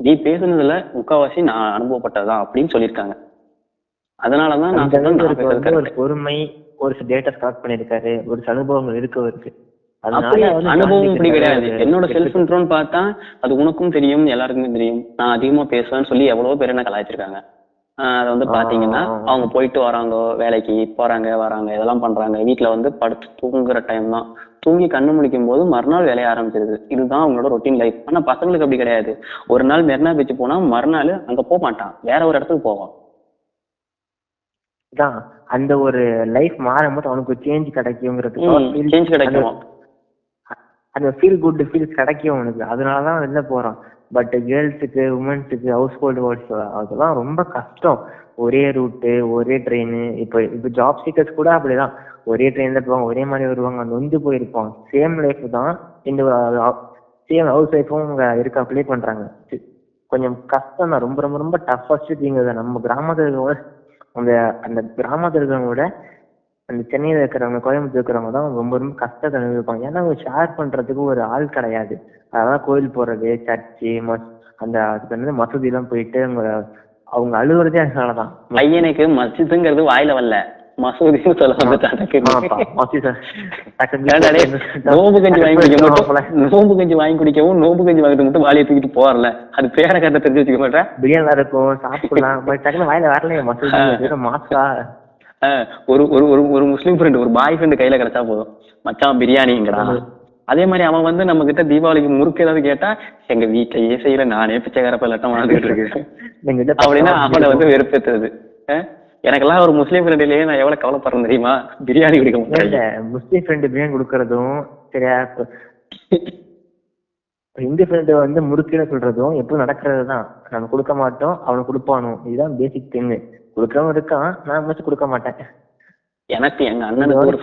நீ பேசுனதுல முக்கால்வாசி நான் அனுபவப்பட்டதுதான் அப்படின்னு சொல்லியிருக்காங்க. அதனாலதான் நான் பொறுமை ஒரு டேட்டா ஸ்டார்ட் பண்ணிருக்காரு, ஒரு அனுபவங்கள் இருக்கவருக்கு அனுபவம் இப்படி கிடையாது. என்னோட செல்ஃப் இன்ட்ரோன்னு பார்த்தா அது உனக்கும் தெரியும் எல்லாருக்குமே தெரியும். நான் அதிகமா பேசுவேன்னு சொல்லி எவ்வளவோ பேர் என்ன கலாய்ச்சிருக்காங்க. அதை வந்து பாத்தீங்கன்னா அவங்க போயிட்டு வராங்க, வேலைக்கு போறாங்க வராங்க, இதெல்லாம் பண்றாங்க, வீட்டுல வந்து படுத்து தூங்குற டைம் தான், தூங்கி கண்ணு முடிக்கும் போது மறுநாள் வேலையை ஆரம்பிச்சிருது. இதுதான் அவங்களோட ரொட்டீன் லைஃப். ஆனா பசங்களுக்கு அப்படி கிடையாது. ஒரு நாள் மெரினா பீச் போனா மறுநாள் அங்க போக மாட்டான், வேற ஒரு இடத்துக்கு போவான். அந்த ஒரு லைஃப் மாறும்போது அவனுக்கு சேஞ்ச் கிடைக்கும், அந்த ஃபீல் குட் ஃபீல் கிடைக்கும் அவனுக்கு. அதனாலதான் வெளில போறான். பட் கேர்ள்ஸுக்கு உமன்ஸுக்கு ஹவுஸ் ஹோல்டு வேர்ட்ஸ் அதெல்லாம் ரொம்ப கஷ்டம். ஒரே ரூட்டு ஒரே ட்ரெயின். இப்போ இப்போ ஜாப் சீக்கர்ஸ் கூட அப்படிதான், ஒரே ட்ரெயின்ல போவாங்க, ஒரே மாதிரி வருவாங்க, அந்த வந்து போயிருப்பான். சேம் லைஃப் தான் இந்த சேம் ஹவுஸ் ஒய்ஃபும் இருக்க அப்ளை பண்றாங்க. கொஞ்சம் கஷ்டம் தான், ரொம்ப ரொம்ப ரொம்ப டஃபஸ்ட் திங். நம்ம கிராமத்துல அந்த அந்த கிராமத்தில் இருக்கிறவங்க கூட அந்த சென்னையில் இருக்கிறவங்க கோயம்புத்தூர் இருக்கிறவங்க தான் ரொம்ப ரொம்ப கஷ்டத்தை அனுபவிப்பாங்க. ஏன்னா அவங்க ஷேர் பண்ணுறதுக்கு ஒரு ஆள் கிடையாது. அதெல்லாம் கோயில் போடுறது, சர்ச்சு, மஸ் அந்த அதுக்கு வந்து மசூதிலாம் போயிட்டு அவங்க அவங்க அழுகுறதே அதனால தான். பையனுக்கு மசூதிங்கிறது வாயில வரல, மசூதி நோம்பு கஞ்சி வாங்கி குடிக்கவும் நோம்பு கஞ்சி வாங்கி குடிக்கவும் நோம்பு கஞ்சி வாங்கிட்டு மட்டும் வாழையை தூக்கிட்டு போறல, அது பேர கட்ட தெரிஞ்சு வச்சுக்க மாட்டேன். பிரியாணி இருக்கும் சாப்பிடலாம், வாயில வரலையே மசூதி மாசா. ஒரு ஒரு ஒரு முஸ்லீம் ஃப்ரெண்ட் ஒரு பாய் ஃப்ரெண்டு கையில கிடைச்சா போதும், மச்சான் பிரியாணிங்கிறான். அதே மாதிரி அவன் வந்து நம்ம கிட்ட தீபாவளிக்கு முறுக்கு ஏதாவது கேட்டா எங்க வீட்டுல செய்யல, நானே பிச்சைக்காரப்ப லட்டம் வாழ்ந்துகிட்டு இருக்கேன் அப்படின்னா அவனை வந்து வெறுப்பேத்துறது. எனக்கெல்லாம் ஒரு முஸ்லீம் ஃப்ரெண்ட்லயே நான் எவ்வளவு கவலைப்படுறேன் தெரியுமா, பிரியாணி கொடுக்க மாட்டேன். முஸ்லீம் ஃப்ரெண்டு பிரியாணி கொடுக்கறதும் சரியா, இந்து ஃப்ரெண்டு வந்து முறுக்குன்னு சொல்றதும் எப்பவும் நடக்கிறது தான். நம்ம கொடுக்க மாட்டோம், அவனுக்கு கொடுப்பானும், இதுதான் பேசிக் திங். கொடுக்கறவன் இருக்கான், நான் மச்சு கொடுக்க மாட்டேன். எனக்கு எங்க அண்ணனுக்கு ஒரு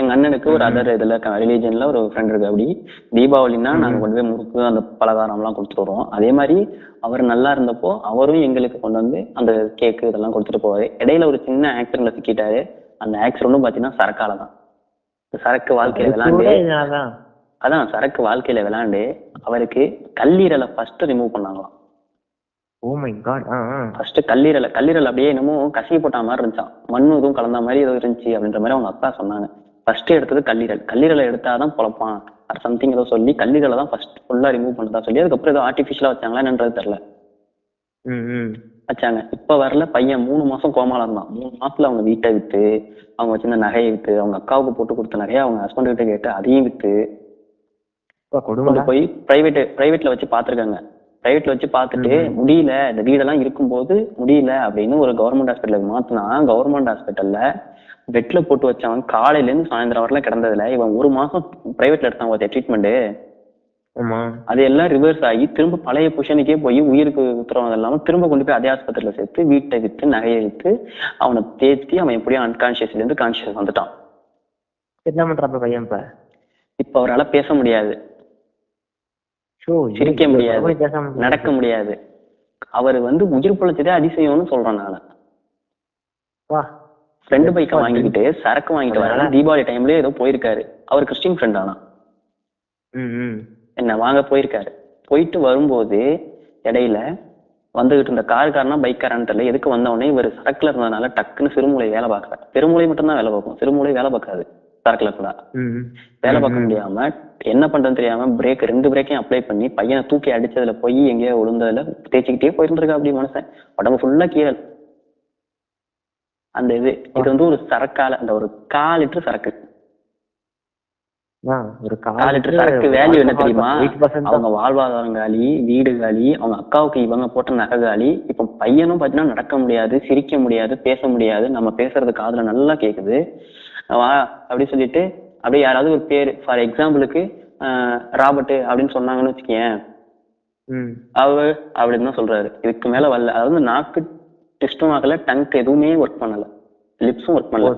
எங்க அண்ணனுக்கு ஒரு அதர் இதுல ரிலீஜன்ல ஒரு ஃப்ரெண்ட் இருக்கு. அப்படி தீபாவளின்னா நாங்க கொண்டு போய் முறுக்கு அந்த பலகாரம் எல்லாம் கொடுத்துட்டு வருவோம். அதே மாதிரி அவர் நல்லா இருந்தப்போ அவரும் எங்களுக்கு கொண்டு வந்து அந்த கேக்கு இதெல்லாம் கொடுத்துட்டு போவாரு. இடையில ஒரு சின்ன ஆக்சிடென்ட்ல சிக்கிட்டாரு. அந்த ஆக்சிடென்ட்டும் பாத்தீங்கன்னா சரக்கால தான். சரக்கு வாழ்க்கையில விளையாண்டு அதான் சரக்கு வாழ்க்கையில விளையாண்டு அவருக்கு கல்லீரலை ஃபர்ஸ்ட் ரிமூவ் பண்ணாங்களாம். கல்லீரலை கல்லீரல் அப்படியே என்னமோ கசிய போட்ட மாதிரி இருந்துச்சான், மண் எதுவும் கலந்த மாதிரி ஏதோ இருந்துச்சு அப்படின்ற மாதிரி அவங்க அக்கா சொன்னாங்க. ஃபர்ஸ்ட் எடுத்தது கல்லீரல், கல்லீரலை எடுத்தாதான் பொழப்பான் சம்திங் ஏதோ சொல்லி கல்லீரலை தான் ஃபர்ஸ்ட் ஃபுல்லா ரிமூவ் பண்ணதா சொல்லி அதுக்கப்புறம் ஏதோ ஆர்டிபிஷியலா வச்சாங்களா என்னன்றது தெரியல. வச்சாங்க. இப்ப வரல பையன் மூணு மாசம் கோமாளம் தான். மூணு மாசத்துல அவங்க வீட்டை விட்டு, அவங்க வச்சிருந்த நகையை விட்டு, அவங்க அக்காவுக்கு போட்டு கொடுத்த நகையை அவங்க ஹஸ்பண்ட் கிட்ட கேட்டு அதையும் விட்டு போய் பிரைவேட் பிரைவேட்ல வச்சு பாத்துருக்காங்க. பிரைவேட்ல வச்சு பார்த்துட்டு முடியல, இந்த வீடெல்லாம் இருக்கும்போது முடியல அப்படின்னு ஒரு கவர்மெண்ட் ஹாஸ்பிட்டலுக்கு மாத்தினா, கவர்மெண்ட் ஹாஸ்பிட்டல்ல பெட்ல போட்டு வச்சவன் காலையில இருந்து சாயந்தரம் வரலாம் கிடந்ததுல இவன் ஒரு மாசம் பிரைவேட்ல எடுத்தாங்க ட்ரீட்மெண்ட். அது எல்லாம் ரிவர்ஸ் ஆகி திரும்ப பழைய பொசிஷனுக்கே போய் உயிருக்கு உத்தரவாதம் இல்லாம திரும்ப கொண்டு போய் அதே ஆஸ்பத்திரியில சேர்த்து வீட்டை விட்டு நகையை விட்டு அவனை தேத்தி அவன் எப்படியும் அன்கான்சியஸ்ல இருந்து கான்சியஸ் வந்துட்டான். என்ன பண்றான் பையன்? இப்ப இப்ப அவரால் பேச முடியாது, சிரிக்க முடியாது, நடக்க முடியாது. அவரு வந்து உயிர் பிழைச்சதே அதிசயம்னு சொல்றேன் நானு. ஃப்ரெண்டு பைக்கை வாங்கிக்கிட்டு சரக்கு வாங்கிட்டு வர தீபாவளி டைம்ல ஏதோ போயிருக்காரு. அவர் கிறிஸ்டின் ஃப்ரெண்ட் ஆனா என்ன வாங்க போயிருக்காரு. போயிட்டு வரும்போது இடையில வந்துகிட்டு இருந்த காருக்காரனா பைக்காரான்னு தெரியல, எதுக்கு வந்தவொடனே இவர் சரக்குல இருந்ததுனால டக்குன்னு சிறுமூலை வேலை பார்க்குறாரு. பெருமூலை மட்டும்தான் வேலை பார்க்கும், சிறுமூலை வேலை பார்க்காது. சரக்குல கூட வேலை பார்க்க முடியாம என்ன பண்றதுன்னு தெரியாம பிரேக் ரெண்டு பிரேக்கையும் அப்ளை பண்ணி பையனை தூக்கி அடிச்சதுல போய் எங்கேயோ விழுந்ததுல தேய்ச்சிக்கிட்டே போயிருந்துருக்கா. அப்படி மனுஷன் உடம்பு ஃபுல்லா கீழல். அந்த இது இது வந்து ஒரு சரக்கால அந்த ஒரு கால் லிட்டர் சரக்கு, கால் லிட்டர் சரக்கு வேல்யூ என்ன தெரியுமா? அவங்க வாழ்வாதாரம் காலி, வீடு காலி, அவங்க அக்காவுக்கு இவங்க போட்ட நகை காலி. இப்ப பையனும் பாத்தீங்கன்னா நடக்க முடியாது, சிரிக்க முடியாது, பேச முடியாது. நம்ம பேசுறது காதுல நல்லா கேக்குது வா அப்படின்னு சொல்லிட்டு அப்படியே யாராவது ஒரு பேரு ஃபார் எக்ஸாம்பிளுக்கு ராபர்ட் அப்படின்னு சொன்னாங்கன்னு வச்சுக்கேன், அவ அப்படின்னு தான் சொல்றாரு. இதுக்கு மேல வரல. அதாவது நாக்கு டெஸ்டும் ஆகல, டங்க் எதுவுமே ஒர்க் பண்ணல, லிப்ஸும் ஒர்க் பண்ணல,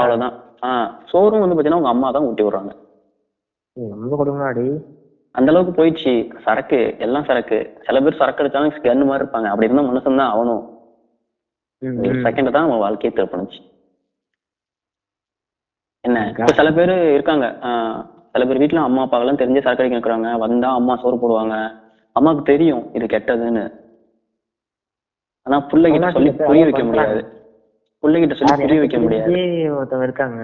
அவ்வளவுதான். ஆஹ் சோறும் வந்து பாத்தீங்கன்னா அவங்க அம்மா தான் ஊட்டி விடுறாங்க. அந்த அளவுக்கு போயிடுச்சு சரக்கு. எல்லாம் சரக்கு. சில பேர் சரக்கு அடிச்சாலும் கண்ணு மாதிரி இருப்பாங்க. அப்படி இருந்தா மனுஷன் தான் அவனும் செகண்ட் தான் அவன் வாழ்க்கையை திருப்பணிச்சு. என்ன இப்ப சில பேரு இருக்காங்க, சில பேர் வீட்டுல அம்மா அப்பா எல்லாம் தெரிஞ்சு சரக்கு அடிக்க இருக்கிறாங்க. வந்தா அம்மா சோறு போடுவாங்க, அம்மாவுக்கு தெரியும் இது கெட்டதுன்னு. ஆனா பிள்ளைகிட்ட சொல்லி புரிய வைக்க முடியாது, பிள்ளைகிட்ட சொல்லி புரிய வைக்க முடியாது. ஒருத்தவங்க இருக்காங்க,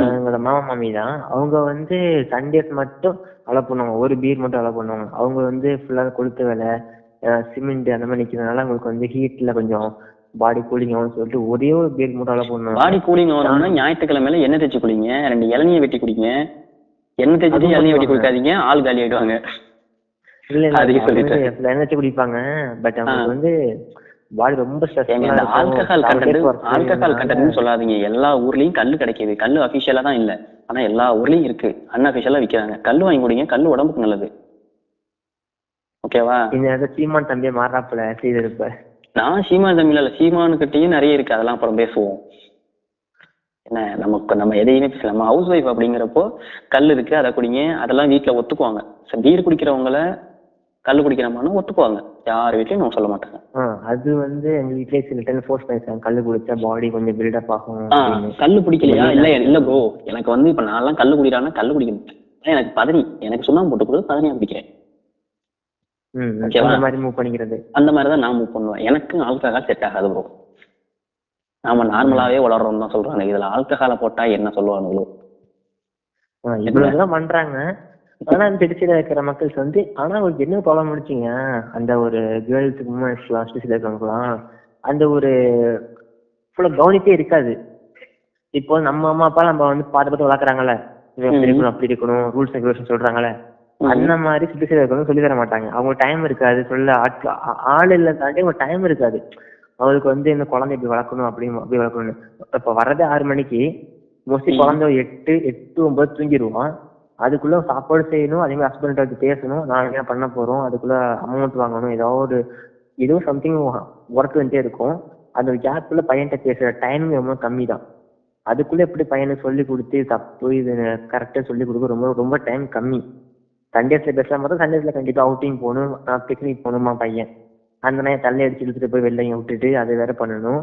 எங்களோட மாமா மாமி தான். அவங்க வந்து சண்டேஸ் மட்டும் அலோவ் பண்ணுவாங்க, ஒரு பீர் மட்டும் அலோவ் பண்ணுவாங்க. அவங்க வந்து ஃபுல்லா கொளுத்து வேலை, சிமெண்ட் அந்த மாதிரி நிக்கிறதுனால அவங்களுக்கு வந்து ஹீட்ல கொஞ்சம் பாடி கூலிங் ஆகும்னு சொல்லிட்டு ஒரே ஒரு பீர் மட்டும் அலோவ் பண்ணுவாங்க. பாடி கூலிங் ஆகும்னா ஞாயிற்றுக்கிழமையில எண்ணெய் தேய்ச்சி குடிங்க, ரெண்டு இளநியை வெட்டி குடிங்க. எண்ணெய் தேய்ச்சி இளநியை வெட்டி குடிக்காதீங்க, ஆள் காலி ஆயிடுவாங்க. இல்ல இல்ல எண்ணெய் தேய்ச்சி குடிப்பாங்க, பட் அவங்க வந்து பாடி ரொம்ப ஸ்ட்ரெஸ். ஆல்கஹால் கண்டென்ட், ஆல்கஹால் கண்டென்ட்னு சொல்லாதீங்க. எல்லா ஊர்லயும் கல் கிடைக்கிது. கல் அபிஷியலா தான் இல்ல, ஆனா எல்லா ஊர்லயும் இருக்கு, அன்அபிஷியலா விக்கிறாங்க. கல் வாங்கி குடிங்க, கல் உடம்புக்கு நல்லது. ஓகேவா? இந்த சீமான் தம்பியை மாறாப்புல செய்து இருப்ப நான் சீமான் தமிழ் இல்ல, சீமானுக்கிட்டையும் நிறைய இருக்கு, அதெல்லாம் அப்புறம் பேசுவோம். என்ன நமக்கு நம்ம எதையுமே பேசலாம். ஹவுஸ் ஒய்ஃப் அப்படிங்கிறப்போ கல் இருக்கு, அதை குடிங்க, அதெல்லாம் வீட்டுல ஒத்துக்குவாங்க. பீர் குடிக்கிறவங்கள கல் குடிக்கிறவங்களும் ஒத்துக்குவாங்க, யார் வீட்லயும் நான் சொல்ல மாட்டாங்க. அது வந்து எங்க வீட்லயே சில டைம் ஃபோர்ஸ் பண்ணிருக்காங்க, கல் குடிச்சா பாடி கொஞ்சம் பில்டப் ஆகும். கல் குடிக்கலையா? இல்ல இல்ல ப்ரோ, எனக்கு வந்து இப்ப நான் எல்லாம் கல் குடிக்கிறான்னா கல் குடிக்க மாட்டேன். எனக்கு பதனி, எனக்கு சுண்ணாம்பு போட்டு கொடுத்து பதனியா குடிக்கிறேன். அந்த மாதிரிதான் நான் மூவ் பண்ணுவேன். எனக்கு ஆல்கஹால் செட் ஆகாது ப்ரோ. நாம நார்மலாவே வளர்றோம் தான் சொல்றாங்க, இதுல ஆல்கஹாலை போட்டா என்ன சொல்லுவாங்களோ இதெல்லாம் பண்றாங்க. ஆனா திருச்சியில இருக்கிற மக்களுக்கு வந்து ஆனா அவங்களுக்கு என்ன ப்ராப்ளம் முடிச்சிங்க, அந்த ஒரு கேர்ள்ஸ் உமன்ஸ் லாஸ்ட்ல இருக்கிறவங்களாம் அந்த ஒரு ஃபுல்லா கவனிப்பே இருக்காது. இப்போ நம்ம அம்மா அப்பா நம்ம வந்து பார்த்து பார்த்து வளர்க்குறாங்கல்ல, அப்படி இருக்கணும் ரூல்ஸ் ரெகுலேஷன் சொல்றாங்கல்ல, அந்த மாதிரி சுற்றுச்சூழல் இருக்கிறவங்க சொல்லி தர மாட்டாங்க. அவங்க டைம் இருக்காது, சொல்ல ஆட்கள் ஆள் இல்லை தாண்டி அவங்க டைம் இருக்காது. அவங்களுக்கு வந்து இந்த குழந்தை இப்படி வளர்க்கணும் அப்படின்னு அப்படி வளர்க்கணும்னு. இப்போ வரதே ஆறு மணிக்கு மோஸ்ட்லி குழந்தை எட்டு எட்டு ஒன்பது தூங்கிடுவோம். அதுக்குள்ள சாப்பாடு செய்யணும், அதே மாதிரி ஹஸ்பண்ட் கிட்ட பேசணும், நான் என்ன பண்ண போறோம், அதுக்குள்ள அமௌண்ட் வாங்கணும், ஏதாவது ஏதோ சம்திங் ஒர்க் வந்துட்டே இருக்கும். அந்த கேப்புள்ள பையன்கிட்ட பேசுற டைம் ரொம்ப கம்மி தான். அதுக்குள்ள எப்படி பையனுக்கு சொல்லி கொடுத்து தப்பு இது கரெக்டா சொல்லி கொடுக்க ரொம்ப ரொம்ப டைம் கம்மி. சண்டேஸ்ல பேசலாம் பார்த்தா சண்டேஸ்ல கண்டிப்பா அவுட்டிங் போகணும், பிக்னிக் போகணுமா பையன். அந்த நேரம் தள்ளி அடிச்சு இழுத்துட்டு போய் வெள்ளையும் விட்டுட்டு அது வேற பண்ணணும்.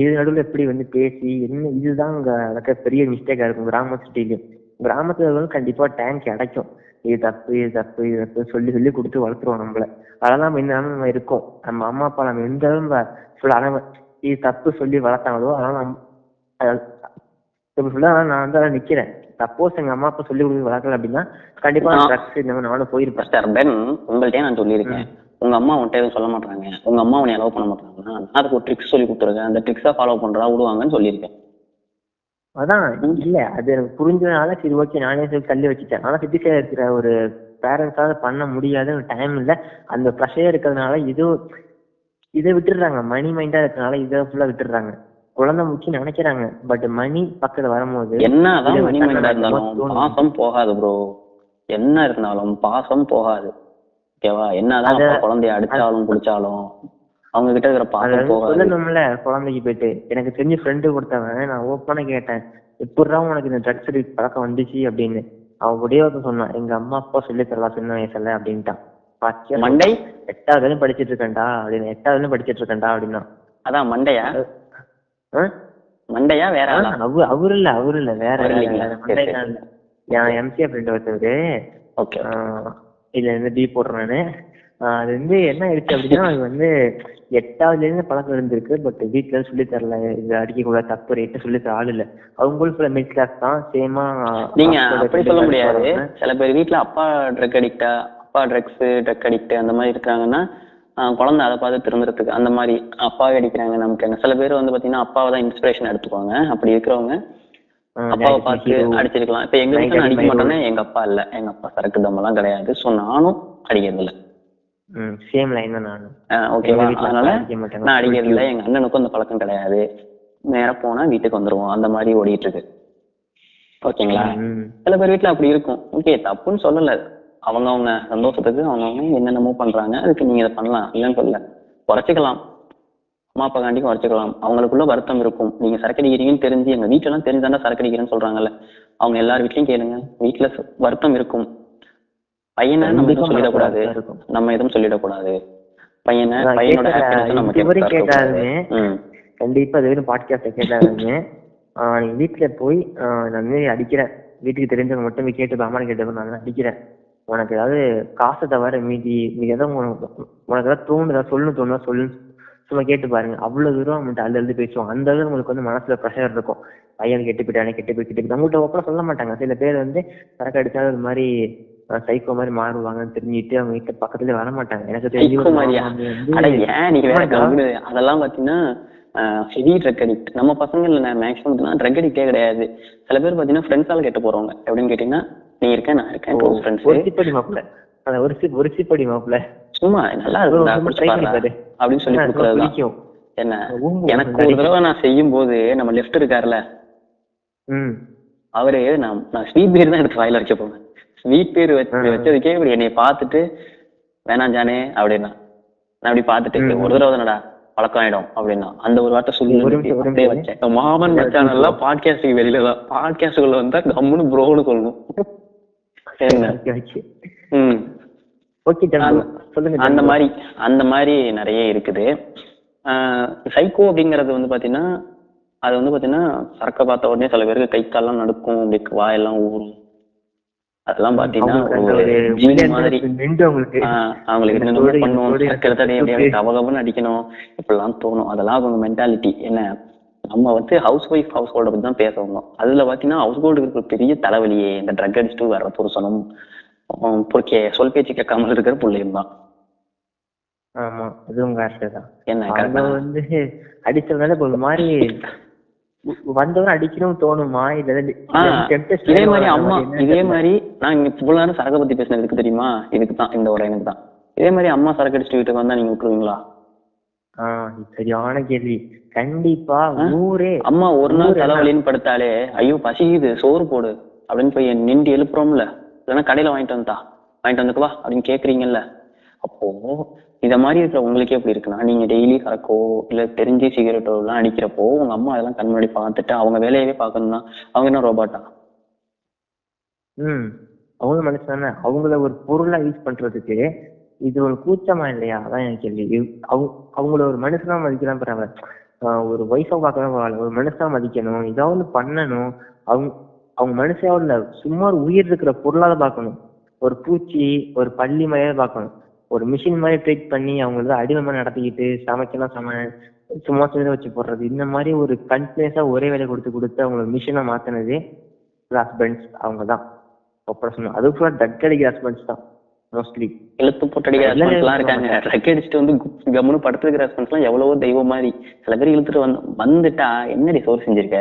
இது நடுவில் எப்படி வந்து பேசி என்ன, இதுதான் அங்கே நடக்கிற பெரிய மிஸ்டேக்கா இருக்கும் கிராம சிட்டிலையும். கிராமத்துல கண்டிப்பா டைம் கிடைக்கும், இது தப்பு இது தப்பு இது தப்பு சொல்லி சொல்லி கொடுத்து வளர்த்துருவோம் நம்மள. அதெல்லாம் நம்ம என்னாலும் நம்ம இருக்கோம். நம்ம அம்மா அப்பா நம்ம எந்த அளவு இது தப்பு சொல்லி வளர்த்தாங்களோ அதெல்லாம் நம்ம சொல்ல. நான் வந்து அதை நிக்கிறேன். சப்போஸ் எங்க அம்மா அப்பா சொல்லி கொடுத்து வளர்க்கல அப்படின்னா கண்டிப்பா நானும் போயிருப்பேன். உங்கள்கிட்ட நான் சொல்லியிருக்கேன், உங்க அம்மா உன்கிட்ட எதுவும் சொல்ல மாட்டாங்க, உங்க அம்மா உன்னை அலோவ் பண்ண மாட்டாங்கன்னா நான் அதுக்கு ஒரு ட்ரிக்ஸ் சொல்லி கொடுத்துருக்கேன், அந்த ட்ரிக்ஸா ஃபாலோ பண்றா விடுவாங்கன்னு சொல்லியிருக்கேன். அதான் இல்ல அது எனக்கு புரிஞ்சதுனால சரி ஓகே நானே சொல்லி தள்ளி வச்சுட்டேன். ஆனா சிட்டிசா இருக்கிற ஒரு பேரண்ட்ஸால பண்ண முடியாத ஒரு டைம் இல்லை, அந்த ப்ரெஷர் இருக்கிறதுனால இது இதை விட்டுடுறாங்க, மணி மைண்டா இருக்கிறதுனால இதை ஃபுல்லா விட்டுடுறாங்க, குழந்தை முக்கிய நினைக்கிறாங்க. பட் மணி பக்கத்துல வரும்போது என்னதான் மணி மைண்டா இருந்தாலும் பாசம் போகாது ப்ரோ, என்ன இருக்கனாலும் பாசம் போகாது. ஓகேவா, என்னதான் குழந்தைய அடிச்சாலும் குடிச்சாலும் அவங்க கிட்ட இருக்கிற பாசம் போகாது. நம்மள குழந்தைக்கு போயிட்டு எனக்கு தெரிஞ்ச ஃப்ரெண்டு கொடுத்தவன் நான் ஓப்பனா கேட்டேன் எப்படா உனக்கு இந்த ட்ரக்ஸ் அடிக்ட் பழக்கம் வந்துச்சு அப்படின்னு. அவன் ஒரே ஒருத்தன் சொன்னான் எங்க அம்மா அப்பா சொல்லி தரலாம் சின்ன வயசுல அப்படின்ட்டான். மண்டை எட்டாவது படிச்சுட்டு இருக்கேன்டா அப்படின்னு, எட்டாவது படிச்சுட்டு இருக்கேன்டா அப்படின்னா அதான் மண்டையா மண்டையா வேற அவரு இல்ல அவரு இல்ல வேற என் எம்சிஏ ஃப்ரெண்ட் ஒருத்தவரு இதுல இருந்து பி போடுறானு. அது வந்து என்ன ஆயிடுச்சு அப்படின்னா அது வந்து எட்டாவதுல இருந்து பழக்கம் இருந்திருக்கு, பட் வீட்டுல சொல்லி தரல, இது அடிக்கக்கூடாது தப்பு ரேட்டு சொல்லி தர ஆள் இல்லை. அவங்களும் மிடில் கிளாஸ் தான் சேமா. நீங்க அப்படி சொல்ல முடியாது, சில பேர் வீட்டுல அப்பா ட்ரக் அடிக்டா அப்பா ட்ரக்ஸ் ட்ரக் அடிக்ட் அந்த மாதிரி இருக்காங்கன்னா குழந்தை அதை பார்த்து திருந்துறதுக்கு அந்த மாதிரி அப்பாவே அடிக்கிறாங்க நமக்கு என்ன. சில பேர் வந்து பாத்தீங்கன்னா அப்பாவை தான் இன்ஸ்பிரேஷன் எடுத்துக்குவாங்க, அப்படி இருக்கிறவங்க அப்பாவை பார்த்து அடிச்சிருக்கலாம். இப்ப எங்க வீட்டுல அடிக்க மாட்டேன்னா எங்க அப்பா இல்ல, எங்க அப்பா சரக்கு தம்பெல்லாம் கிடையாது, சோ நானும் அடிக்கிறது இல்லை. சேம் லைன் தான் நானும் ஓகேவா, அதனால நான் அடிக்கிறது இல்லை, எங்க அண்ணனுக்கும் அந்த பழக்கம் கிடையாது, நேர போனா வீட்டுக்கு வந்துருவோம் அந்த மாதிரி ஓடிட்டு இருக்கு. ஓகேங்களா, சில பேர் வீட்டுல அப்படி இருக்கும். ஓகே தப்புன்னு சொல்லல, அவங்க அவங்க சந்தோஷத்துக்கு அவங்க அவங்க என்னென்னமோ பண்றாங்க, அதுக்கு நீங்க இதை பண்ணலாம் இல்லைன்னு சொல்லல, குறைச்சிக்கலாம் அம்மா அப்பா காண்டிக்கும் குறைச்சிக்கலாம். அவங்களுக்குள்ள வருத்தம் இருக்கும், நீங்க சரக்கு அடிக்கிறீங்கன்னு தெரிஞ்சு எங்க வீட்டெல்லாம் தெரிஞ்சாண்டா சரக்கு அடிக்கிறேன்னு சொல்றாங்கல்ல, அவங்க எல்லார் வீட்லயும் கேளுங்க, வீட்டுல வருத்தம் இருக்கும். பையனை நம்ம எதுவும் சொல்லிடக்கூடாது, நம்ம எதுவும் சொல்லிடக்கூடாது பையனை, பையனோட கேட்டாலுமே கண்டிப்பா அது பாட்காஸ்ட் கேட்டாலுமே வீட்டுல போய் நான் அடிக்கிறேன் வீட்டுக்கு தெரிஞ்சவங்க மட்டுமே கேட்டு அம்மானு கேட்டப்ப நான் அடிக்கிறேன் உனக்கு ஏதாவது காசை தவிர மீதி நீங்க ஏதாவது உனக்கு ஏதாவது தோணுதா சொல்லு தோணுதா சொல்லு சும்மா கேட்டு பாருங்க. அவ்வளவு தூரம் அவங்கள்ட்ட அழுது அழுது பேசுவோம், அந்த அளவுக்கு உங்களுக்கு வந்து மனசுல ப்ரெஷர் இருக்கும், பையன் கெட்டு போயிட்டானே கெட்டு போய் கிட்ட போய் அவங்கள்ட்ட ஓப்பனா சொல்ல மாட்டாங்க. சில பேர் வந்து சரக்கு அடிச்சாலும் அது மாதிரி சைக்கோ மாதிரி மாறுவாங்கன்னு தெரிஞ்சுட்டு அவங்க வீட்டு பக்கத்துல வர மாட்டாங்க. எனக்கு தெரியும் அதெல்லாம் பாத்தீங்கன்னா ஹெவி ட்ரக் அடிக்ட் நம்ம பசங்கள்ல மேக்ஸிமம் ட்ரக் அடிக்டே கிடையாது. சில பேர் பாத்தீங்கன்னா ஃப்ரெண்ட்ஸால கேட்டு போறவங்க எப்படின்னு கேட்டீங்கன்னா நீ இருக்க நான் இருக்கேன் அப்படின்னு சொல்லி கொடுக்கறதுதான். என்ன எனக்கு ஒரு தடவை நான் செய்யும் போது நம்ம லெஃப்ட் இருக்காருல்ல அவரு நான் நான் ஸ்வீட் பேர் தான் எடுத்து வாயில வச்ச போவேன். ஸ்வீட் பேர் வச்சு வச்சதுக்கே இப்படி என்னை பார்த்துட்டு வேணாம் ஜானே அப்படின்னா நான் அப்படி பாத்துட்டு ஒரு தடவை தானடா பழக்கம் ஆயிடும் அப்படின்னா அந்த ஒரு வார்த்தை சொல்லி வச்சேன். மாமன் மச்சான் எல்லாம் பாட்காஸ்டுக்கு வெளியிலதான், பாட்காஸ்டுக்குள்ள வந்தா கம்முன்னு ப்ரோன்னு சொல்லணும். அந்த மாதிரி அந்த மாதிரி நிறைய இருக்குது. சைக்கோ அப்படிங்கறது வந்து பாத்தீங்கன்னா அது வந்து பாத்தீங்கன்னா சரக்க பார்த்த உடனே சில பேருக்கு கை கால்லாம் நடுக்கும், அப்படி வாயெல்லாம் ஊறும், அதெல்லாம் பாத்தீங்கன்னா அவங்களுக்கு என்னென்ன பண்ணுவோம் சக்கரத்தடைய கவகவன்னு அடிக்கணும் இப்படிலாம் தோணும். அதெல்லாம் அவங்க மென்டாலிட்டி. என்ன நம்ம வந்து ஹவுஸ் ஒய்ஃப் ஹவுஸ் ஹோல்டை பத்தி தான் பேசுவோம். அதுல பாத்தீங்கன்னா ஹவுஸ் ஹோல்டு இருக்கிற பெரிய தலைவலியே இந்த ட்ரக் அடிச்சுட்டு வர்ற புருஷனும் பொறுக்கே சொல் பேச்சு கேட்காமல் இருக்கிற பிள்ளையும் தான். ஆமா அதுவும் கரெக்ட் தான். என்ன வந்து அடிச்சதுனால ஒரு மாதிரி வந்தவன் அடிக்கணும் தோணுமா இதே மாதிரி. அம்மா இதே மாதிரி நான் இங்க இவ்வளவு நேரம் சரக்கு பத்தி பேசினதுக்கு தெரியுமா இதுக்குதான் இந்த ஒரு எனக்கு தான் இதே மாதிரி அம்மா சரக்கு அடிச்சுட்டு வீட்டுக்கு வந்தா நீங்க விட்டுருவீங்களா? ஆஹ் சரியான கேள்வி. கண்டிப்பா நூறே அம்மா ஒரு நாள் தலைவலின்னு படுத்தாலே ஐயோ பசிக்குது சோறு போடு அப்படின்னு போய் நின்று எழுப்புறோம்ல, இல்லைன்னா கடையில வாங்கிட்டு வந்தா வாங்கிட்டு வந்துக்குவா அப்படின்னு கேக்குறீங்கல்ல. அப்போ இத மாதிரி இருக்கிற உங்களுக்கே எப்படி இருக்குன்னா நீங்க டெய்லி சரக்கோ இல்ல தெரிஞ்சு சிகரெட்டோ எல்லாம் அடிக்கிறப்போ உங்க அம்மா அதெல்லாம் கண் முன்னாடி பார்த்துட்டு அவங்க வேலையவே பாக்கணும்னா அவங்க என்ன ரோபோட்டா? ஹம் அவங்க மனசுதானே. அவங்கள ஒரு பொருளா யூஸ் பண்றதுக்கு இது ஒரு கூச்சமா இல்லையா? அதான் என் கேள்வி. அவங்கள ஒரு மனுஷனா மதிக்கலாம் பரவாயில்ல, ஒரு வைஃபா பார்க்கலாம் பரவாயில்ல, ஒரு மனுஷனா மதிக்கணும், ஏதாவது பண்ணணும். அவங்க அவங்க மனுஷாவும் இல்ல சும்மா ஒரு உயிர் இருக்கிற பொருளால பார்க்கணும், ஒரு பூச்சி ஒரு பள்ளி மாதிரியே பார்க்கணும், ஒரு மிஷின் மாதிரி ட்ரீட் பண்ணி அவங்கள அடிமை மாதிரி நடத்திக்கிட்டு சமைக்கலாம் சம சும்மா சும்மா வச்சு போடுறது. இந்த மாதிரி ஒரு கண்டினியூஸா ஒரே வேலை கொடுத்து கொடுத்து அவங்கள மிஷினா மாத்தினது ஹஸ்பண்ட்ஸ் அவங்க தான். அதுவும் ஃபுல்லா ட்ரக் அடிக்கிற ஹஸ்பண்ட்ஸ் தான். ரோஸ்லி எழுத்து போட்டடிக்கிற ரெஸ்பான்ஸ்லாம் இருக்காங்க. ரெக் அடிச்சுட்டு வந்து கம்முன்னு படுத்துக்கிற ரெஸ்பான்ஸ்லாம் எவ்வளவோ தெய்வம் மாதிரி. சில பேர் இழுத்துட்டு வந்து வந்துட்டா என்னடி சோறு செஞ்சிருக்க,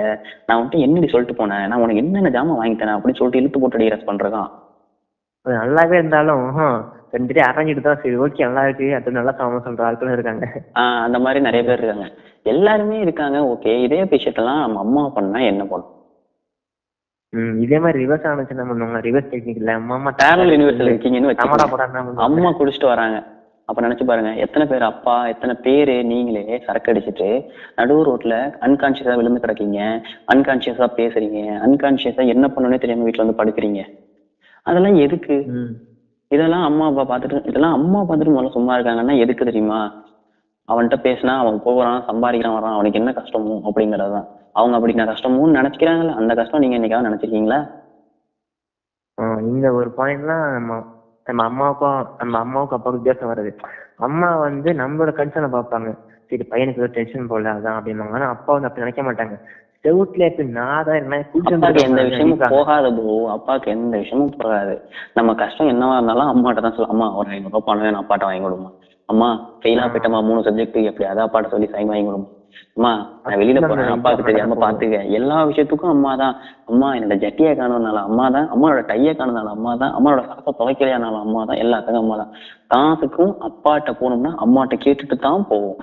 நான் வந்துட்டு என்னடி சொல்லிட்டு போனேன், நான் உனக்கு என்னென்ன ஜாமான் வாங்கிட்டேன் அப்படின்னு சொல்லிட்டு இழுத்து போட்டடி ரெஸ்பான் இருக்கான். அது நல்லாவே இருந்தாலும் ரெண்டு பேரும் அரைஞ்சிட்டு தான் சரி ஓகே நல்லா இருக்கு அது நல்லா சாம சொல்ற ஆட்களும் இருக்காங்க. ஆஹ் அந்த மாதிரி நிறைய பேர் இருக்காங்க, எல்லாருமே இருக்காங்க. ஓகே இதே விஷயத்தெல்லாம் நம்ம அம்மா பண்ணா என்ன பண்ணும்? இதே மாதிரி ரிவர்ஸ் ஆனச்சு என்ன பண்ணுவாங்க, ரிவர்ஸ் டெக்னிக் இல்ல அம்மா டிராவல் யூனிவர்ஸ்ல இருக்கீங்கன்னு வச்சு அம்மா குடிச்சிட்டு வராங்க. அப்ப நினைச்சு பாருங்க எத்தனை பேர் அப்பா எத்தனை பேரு நீங்களே சரக்கு அடிச்சுட்டு நடுவு ரோட்ல அன்கான்சியஸா விழுந்து கிடக்கீங்க, அன்கான்சியஸா பேசுறீங்க, அன்கான்சியஸா என்ன பண்ணணும்னே தெரியாம வீட்டுல வந்து படுக்கிறீங்க. அதெல்லாம் எதுக்கு? இதெல்லாம் அம்மா அப்பா பாத்துட்டு இதெல்லாம் அம்மா பாத்துட்டு முதல்ல சும்மா இருக்காங்கன்னா எதுக்கு தெரியுமா? அவன்கிட்ட பேசினா அவன் போறான் சம்பாதிக்கிறான் வரான், அவனுக்கு என்ன கஷ்டமும் அப்படிங்கறதுதான். அவங்க அப்படி நான் கஷ்டமும் நினைச்சுக்கிறாங்களா? அந்த கஷ்டம் நீங்க என்னைக்காவது நினைச்சிருக்கீங்களா? இந்த ஒரு பாயிண்ட்லாம் நம்ம நம்ம அம்மாவுக்கும் நம்ம அம்மாவுக்கும் அப்பாவுக்கு வித்தியாசம் வருது. அம்மா வந்து நம்மளோட கன்சர்னை பார்ப்பாங்க, சரி பையனுக்கு ஏதோ டென்ஷன் போடல அதான் அப்படின்னாங்க. ஆனா அப்பா வந்து அப்படி நினைக்க மாட்டாங்க. செவுட்ல எப்படி நான் தான் எந்த விஷயமும் போகாத போ, அப்பாவுக்கு எந்த விஷயமும் போகாது. நம்ம கஷ்டம் என்னவா இருந்தாலும் அம்மாட்ட தான் சொல்லுவோம், அம்மா ஒரு ஐநூறு ரூபாய் பணம் அப்பாட்ட வாங்கி கொடுமா, அம்மா ஃபெயிலா போயிட்டமா மூணு சப்ஜெக்ட் எப்படி அதான் அப்பாட்ட சொல்லி சைன் வாங்கி கொடுமா, அம்மா நான் வெளியில போறேன் அப்பாவுக்கு தெரியாம பாத்துக்க. எல்லா விஷயத்துக்கும் அம்மா தான். அம்மா என்னோட ஜட்டியை காணதுனால அம்மா தான், அம்மாவோட டையை காணதுனால அம்மா தான், அம்மாவோட சாப்பா துவைக்கலையானாலும் அம்மா தான், எல்லாத்துக்கும் அம்மா தான். காசுக்கும் அப்பாட்ட போனோம்னா அம்மாட்ட கேட்டுட்டு தான் போவோம்,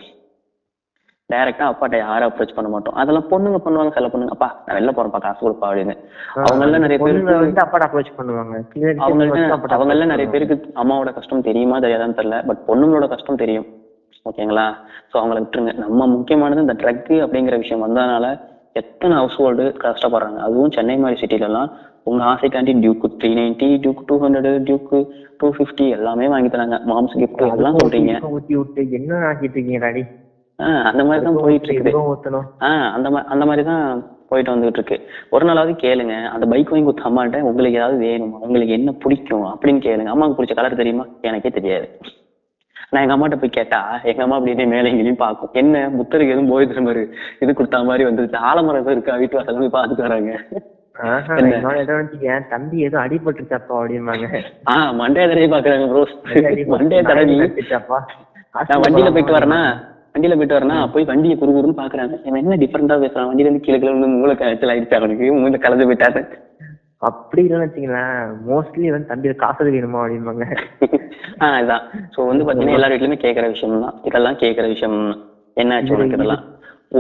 டைரக்டா அப்பாட்ட யாரும் அப்ரோச் பண்ண மாட்டோம். அதெல்லாம் பொண்ணுங்க பண்ணுவாங்க, சில பொண்ணுங்க அப்பா நான் வெளில போறேன்ப்பா காசு கொடுப்பா அப்படின்னு. அவங்க எல்லாம் நிறைய பேருக்கு அப்பாட்ட அப்ரோச் பண்ணுவாங்க. அவங்க அவங்க எல்லாம் நிறைய பேருக்கு அம்மாவோட கஷ்டம் தெரியுமா தெரியாதான்னு தெரியல, பட் பொண்ணுங்களோட கஷ்டம் தெரியும். ஓகேங்களா? ஸோ அவங்களை விட்டுருங்க. நம்ம முக்கியமானது இந்த ட்ரக்கு அப்படிங்கிற விஷயம் வந்ததுனால எத்தனை ஹவுஸ் ஹோல்டு கஷ்டப்படுறாங்க. அதுவும் சென்னை மாதிரி சிட்டிலலாம் உங்க ஆசைக்காண்டி டியூக்கு த்ரீ நைன்டி டியூக்கு டூ ஹண்ட்ரடு டியூக்கு டூ ஃபிஃப்டி எல்லாமே வாங்கி தராங்க. மாம்ஸ் கிஃப்ட் எல்லாம் சொல்றீங்க, என்ன ஆகிட்டு இருக்கீங்க? ஆஹ் அந்த மாதிரிதான் போயிட்டு இருக்குது. ஆஹ் அந்த மாதிரி அந்த மாதிரிதான் போயிட்டு வந்துகிட்டு இருக்கு. ஒரு நாளாவது கேளுங்க, அந்த பைக் வாங்கி கொடுத்த அம்மாட்ட உங்களுக்கு ஏதாவது வேணுமா, உங்களுக்கு என்ன பிடிக்கும் அப்படின்னு கேளுங்க. அம்மாவுக்கு பிடிச்ச கலர் தெரியுமா? எனக்கே தெரியாது. நான் எங்க அம்மாட்ட போய் கேட்டா எங்க அம்மா அப்படின்னே மேலே எங்கேயும் பார்க்கும், என்ன புத்தருக்கு எதுவும் போய் திரும்ப இது கொடுத்த மாதிரி வந்துருச்சு, ஆலமரம் இருக்கா வீட்டு வாசல் போய் பார்த்துட்டு வராங்க. தம்பி ஏதோ அடிபட்டுருச்சாப்பா அப்படின்னாங்க. ஆஹ் மண்டைய தடவை பாக்குறாங்க ப்ரோஸ், மண்டைய தடவை நான் வண்டியில போயிட்டு வரேன்னா வண்டியில போயிட்டு வரேன்னா போய் வண்டியை குறுகுறுன்னு பாக்குறாங்க, என்ன டிஃபரெண்டா பேசுறான், வண்டியில இருந்து கீழே கீழே மூளை கலச்சல் ஆயிடுச்சு அவனுக்கு, மூளை கலந்து போயிட்டாரு. அப்படி இல்லைன்னு வச்சுங்களேன் மோஸ்ட்லி வந்து தம்பி காசு வேணுமா அப்படிம்பாங்க. ஆஹ் இதான் சோ வந்து பாத்தீங்கன்னா எல்லா வீட்லயுமே கேட்கற விஷயம் தான். இதெல்லாம் கேட்கற விஷயம் என்ன ஆச்சு உனக்கு? இதெல்லாம்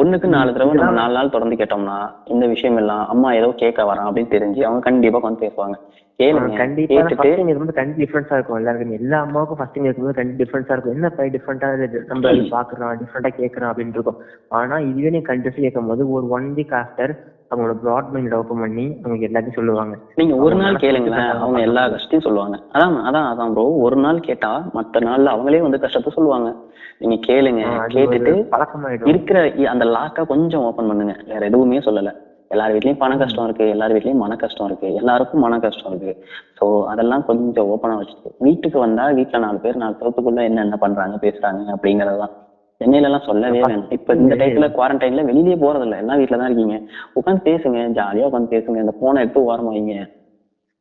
ஒண்ணுக்கு நாலு தடவை நம்ம நாலு நாள் தொடர்ந்து கேட்டோம்னா இந்த விஷயம் எல்லாம் அம்மா ஏதோ கேட்க வரான் அப்படின்னு தெரிஞ்சு அவங்க கண்டிப்பா வந்து பேசுவாங்க. எல்லா அம்மாவுக்கும் ஃபர்ஸ்டிங் இருக்கும்போது ரெண்டு டிஃபரன்ஸா இருக்கும், என்ன பை டிஃபரெண்டா நம்ம பாக்குறோம் டிஃபரெண்டா கேட்கறோம் அப்படின்னு இருக்கும். ஆனா இதுவே நீ கண்டிப்பா கேட்கும் போது ஒரு ஒன் வீக் ஆஃப்டர் அவங்களோட பிராட் மைண்ட் டெவலப் பண்ணி அவங்க எல்லாத்தையும் சொல்லுவாங்க. நீங்க ஒரு நாள் கேளுங்களேன் அவங்க எல்லா கஷ்டத்தையும் சொல்லுவாங்க. அதான் அதான் அதான் ப்ரோ, ஒரு நாள் கேட்டா மற்ற நாள்ல அவங்களே வந்து கஷ்டத்தை சொல்லுவாங்க. நீங்க கேளுங்க, கேட்டுட்டு இருக்கிற அந்த லாக்கா கொஞ்சம் ஓபன் பண்ணுங்க. வேற எதுவுமே சொல்லல. எல்லார் வீட்லயும் பண கஷ்டம் இருக்கு, எல்லார் வீட்லயும் மன கஷ்டம் இருக்கு, எல்லாருக்கும் மன கஷ்டம் இருக்கு. சோ அதெல்லாம் கொஞ்சம் ஓப்பனா வச்சுட்டு வீட்டுக்கு வந்தா வீட்டுல நாலு பேர் நாலு பேருக்குள்ள என்ன என்ன பண்றாங்க பேசுறாங்க அப்படிங்கறதான். சென்னையில எல்லாம் சொல்லவே வேணும். இப்ப இந்த டைத்துல குவாரண்டைன்ல வெளியிலேயே போறது இல்ல, எல்லாம் வீட்டுலதான் இருக்கீங்க. உட்காந்து பேசுங்க, ஜாலியா உட்காந்து பேசுங்க. இந்த போனை எடுத்து ஓரம் வைங்க.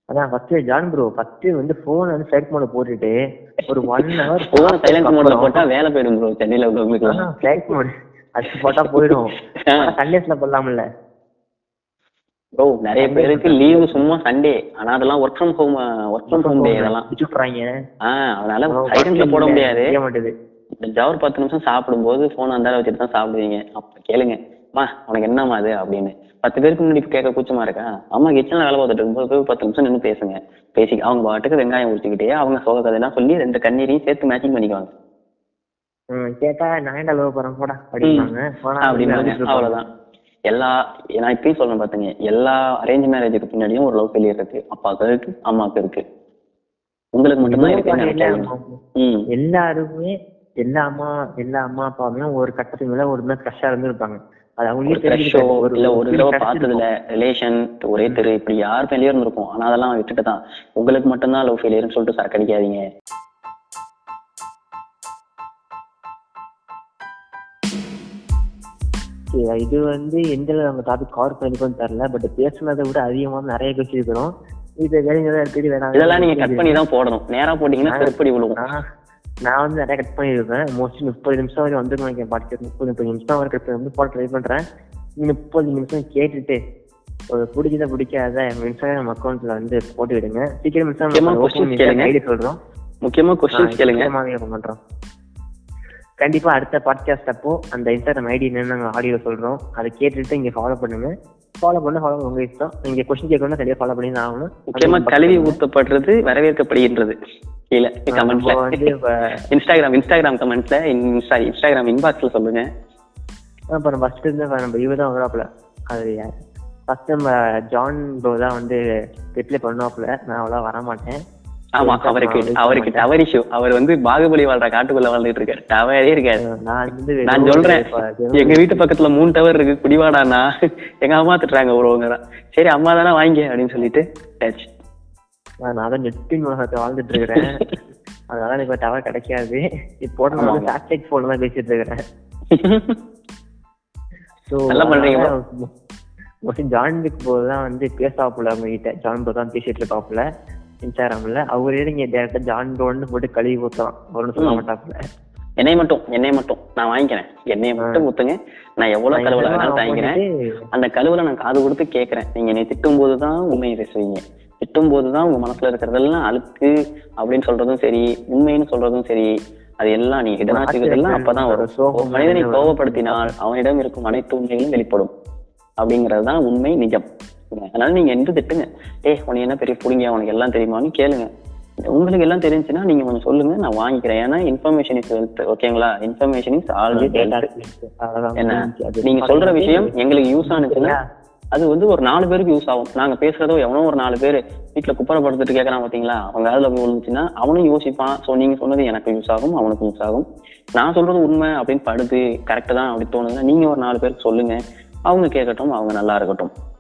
அதான் ஃபர்ஸ்ட் ஜான் ப்ரோ ஃபர்ஸ்ட் வந்து போனை வந்து சைலண்ட் மோட்ல போட்டுட்டு ஒரு ஒன் ஹவர் போனை சைலண்ட் மோட்ல போட்டா வேலை போயிடும் ப்ரோ. சென்னையில உங்களுக்கு சைலண்ட் மோட் அது போட்டா போயிடும். சண்டேஸ்ல போடலாம்ல ப்ரோ? நிறைய பேருக்கு லீவு சும்மா சண்டே. ஆனா அதெல்லாம் work from home work from home day அதெல்லாம் விட்டுறாங்க. ஆஹ் அதனால சைலண்ட்ல போட முடியாது. ஜவர் பத்து நிமிஷம் சாப்பிடும் போது போன் அந்த வச்சுட்டு தான் சாப்பிடுவீங்க. அப்ப கேளுங்க, மா உனக்கு என்னமா அது அப்படின்னு. பத்து பேருக்கு முன்னாடி கேட்க கூச்சமா இருக்கா? அம்மா கிச்சன்ல வேலை பார்த்துட்டு இருக்கும்போது பத்து நிமிஷம் நின்று பேசுங்க. பேசி அவங்க பாட்டுக்கு வெங்காயம் உரிச்சுக்கிட்டே அவங்க சோக கதையெல்லாம் சொல்லி ரெண்டு கண்ணீரையும் சேர்த்து மேட்சிங் பண்ணிக்குவாங்க. கேட்டா நான் போறேன் போடா அப்படின்னு. அவ்வளவுதான். எல்லா நான் இப்பயும் சொல்லணும் பாத்துங்க, எல்லா அரேஞ்ச் மேரேஜுக்கு பின்னாடியும் ஒரு லவ் ஃபெயிலியர் இருக்கு. அப்பாவுக்கு இருக்கு, அம்மாவுக்கு இருக்கு, உங்களுக்கு மட்டும்தான் இருக்கு. எல்லாருமே எல்லா அம்மா எல்லா அம்மா அப்பாவுமே ஒரு கட்டத்துக்கு மேல ஒரு மாதிரி கிரஷா இருந்துருப்பாங்க. அது அவங்களுக்கு இல்ல ஒரு தடவை பார்த்ததுல ரிலேஷன் ஒரே தெரு இப்படி யார் ஃபெயிலியர் இருந்திருக்கும். ஆனா அதெல்லாம் விட்டுட்டு தான் உங்களுக்கு மட்டும்தான் லவ் ஃபெயிலியர்னு சொல்லிட்டு சரக்கு அடிக்காதீங்க. இது வந்து எந்த டாபிக் கவர் பண்ணிக்கோன்னு தெரியல, பட் பேசுனதை விட அதிகமாக நிறைய பேசியிருக்கிறோம். இது வெளிங்கதான் இருக்கடி வேணாம். இதெல்லாம் நீங்க கட் பண்ணி தான் போடணும். நேரா போட்டீங்கன்னா செருப்படி விழுகும். நான் வந்து நிறைய கட் பண்ணியிருக்கேன். மோஸ்ட்லி முப்பது நிமிஷம் வரைக்கும் வந்துருக்கேன் பாட்டு. முப்பது முப்பது நிமிஷம் வரை கட் வந்து போட ட்ரை பண்றேன். முப்பது நிமிஷம் கேட்டுட்டு ஒரு பிடிச்சதை பிடிக்காத இன்ஸ்டாகிராம் அக்கௌண்ட்ல வந்து போட்டு விடுங்க. சீக்கிரம் இன்ஸ்டாகிராம் ஐடி சொல்றோம். முக்கியமா क्वेश्चंस கேளுங்க. பண்றோம் கண்டிப்பா. அடுத்த பாட்காஸ்ட் அப்போ அந்த இன்ஸ்டாகிராம் ஐடி என்னன்னு நாங்க ஆடியோ சொல்றோம். அதை கேட்டுட்டு இங்க ஃபாலோ பண்ணுங்க. ஃபாலோ பண்ண ஃபாலோ உங்க இஷ்டம். நீங்க क्वेश्चन கேட்கணும்னா சரியா ஃபாலோ பண்ணி தான் ஆகணும். முக்கியமா கல்வி ஊத்தப்படுறது வரவேற்கப்படுகின்றது. கீழ கமெண்ட்ல இன்ஸ்டாகிராம் இன்ஸ்டாகிராம் கமெண்ட்ல இன்ஸ்டாகிராம் இன்பாக்ஸ்ல சொல்லுங்க. அப்புறம் ஃபர்ஸ்ட் வந்து நம்ம இவ தான் வராப்ல. அது ஃபர்ஸ்ட் நம்ம ஜான் ப்ரோ தான் வந்து ரிப்ளை பண்ணுவாப்புல. நான் அவ்வளோ வரமாட்டேன். ஆமா, அவருக்கு அவருக்கு டவர் இஷ்யூ. அவர் வந்து பாகுபலி வாழ்ற காட்டுக்குள்ள வாழ்ந்துட்டு இருக்காரு. டவரே இருக்காரு. நான் வந்து நான் சொல்றேன், எங்க வீட்டு பக்கத்துல மூணு டவர் இருக்கு, குடிவாடானா எங்க அம்மா திட்டுறாங்க. ஒருவங்க தான் சரி அம்மா தானே வாங்கி அப்படின்னு சொல்லிட்டு டச். நான் அதான் நெட்டிங் உலகத்தை வாழ்ந்துட்டு இருக்கிறேன். அதனால எனக்கு டவர் கிடைக்காது. இப்போ நான் சேட்டலைட் போன் தான் பேசிட்டு இருக்கிறேன். ஸோ நல்லா பண்றீங்க. மோஸ்ட்லி ஜான் விக் போது தான் வந்து பேசாப்புல. அவங்ககிட்ட ஜான் போ தான் பேசிட்டு இருப்பாப்புல இன்ஸ்டாகிராமில். அவரே நீங்கள் டேரக்டா ஜான் போன்னு போட்டு கழுவி ஊற்றலாம். அவருன்னு சொல்ல மாட்டாப்புல. என்னை மட்டும் என்னைய மட்டும் நான் வாங்கிக்கிறேன். என்னைய மட்டும் ஊற்றுங்க. நான் எவ்வளோ கழுவுல வேணாலும் தாங்கிக்கிறேன். அந்த கழுவுல நான் காது கொடுத்து கேட்குறேன். நீங்கள் என்னை திட்டும் போது தான் உண்மையை பேசுவீங்க. திட்டும் போது தான் உங்கள் மனசில் இருக்கிறதெல்லாம் அழுக்கு அப்படின்னு சொல்கிறதும் சரி, உண்மைன்னு சொல்கிறதும் சரி, அது எல்லாம் நீ இடமாச்சுக்கிறதெல்லாம் அப்போ தான் வரும். ஒரு மனிதனை கோபப்படுத்தினால் அவனிடம் இருக்கும் அனைத்து உண்மைகளும் வெளிப்படும் அப்படிங்கிறது தான் உண்மை, நிஜம். அதனால நீங்க எந்த திட்டுங்க, ஏ உனக்கு என்ன பெரிய புடிங்க, உனக்கு எல்லாம் தெரியுமான்னு கேளுங்க. உங்களுக்கு எல்லாம் தெரிஞ்சுன்னா நீங்க கொஞ்சம் சொல்லுங்க, நான் வாங்கிக்கிறேன். ஏன்னா இன்ஃபர்மேஷன் இஸ் வெல்த். ஓகேங்களா? Information is always wealth. என்ன நீங்க சொல்ற விஷயம் எங்களுக்கு யூஸ் ஆனதுன்னா அது வந்து ஒரு நாலு பேருக்கு யூஸ் ஆகும். நாங்க பேசுறதோ எவனோ ஒரு நாலு பேர் வீட்டுல குப்பரை படுத்துட்டு கேட்கறான் பாத்தீங்களா, அவங்க அதுல போய் விழுந்துச்சுன்னா அவனும் யோசிப்பான். ஸோ நீங்க சொன்னது எனக்கு யூஸ் ஆகும், அவனுக்கு யூஸ் ஆகும். நான் சொல்றது உண்மை அப்படின்னு படுத்து கரெக்டு தான் அப்படி தோணுதுன்னா நீங்க ஒரு நாலு பேருக்கு சொல்லுங்க. அவங்க கேட்கட்டும், அவங்க நல்லா இருக்கட்டும்.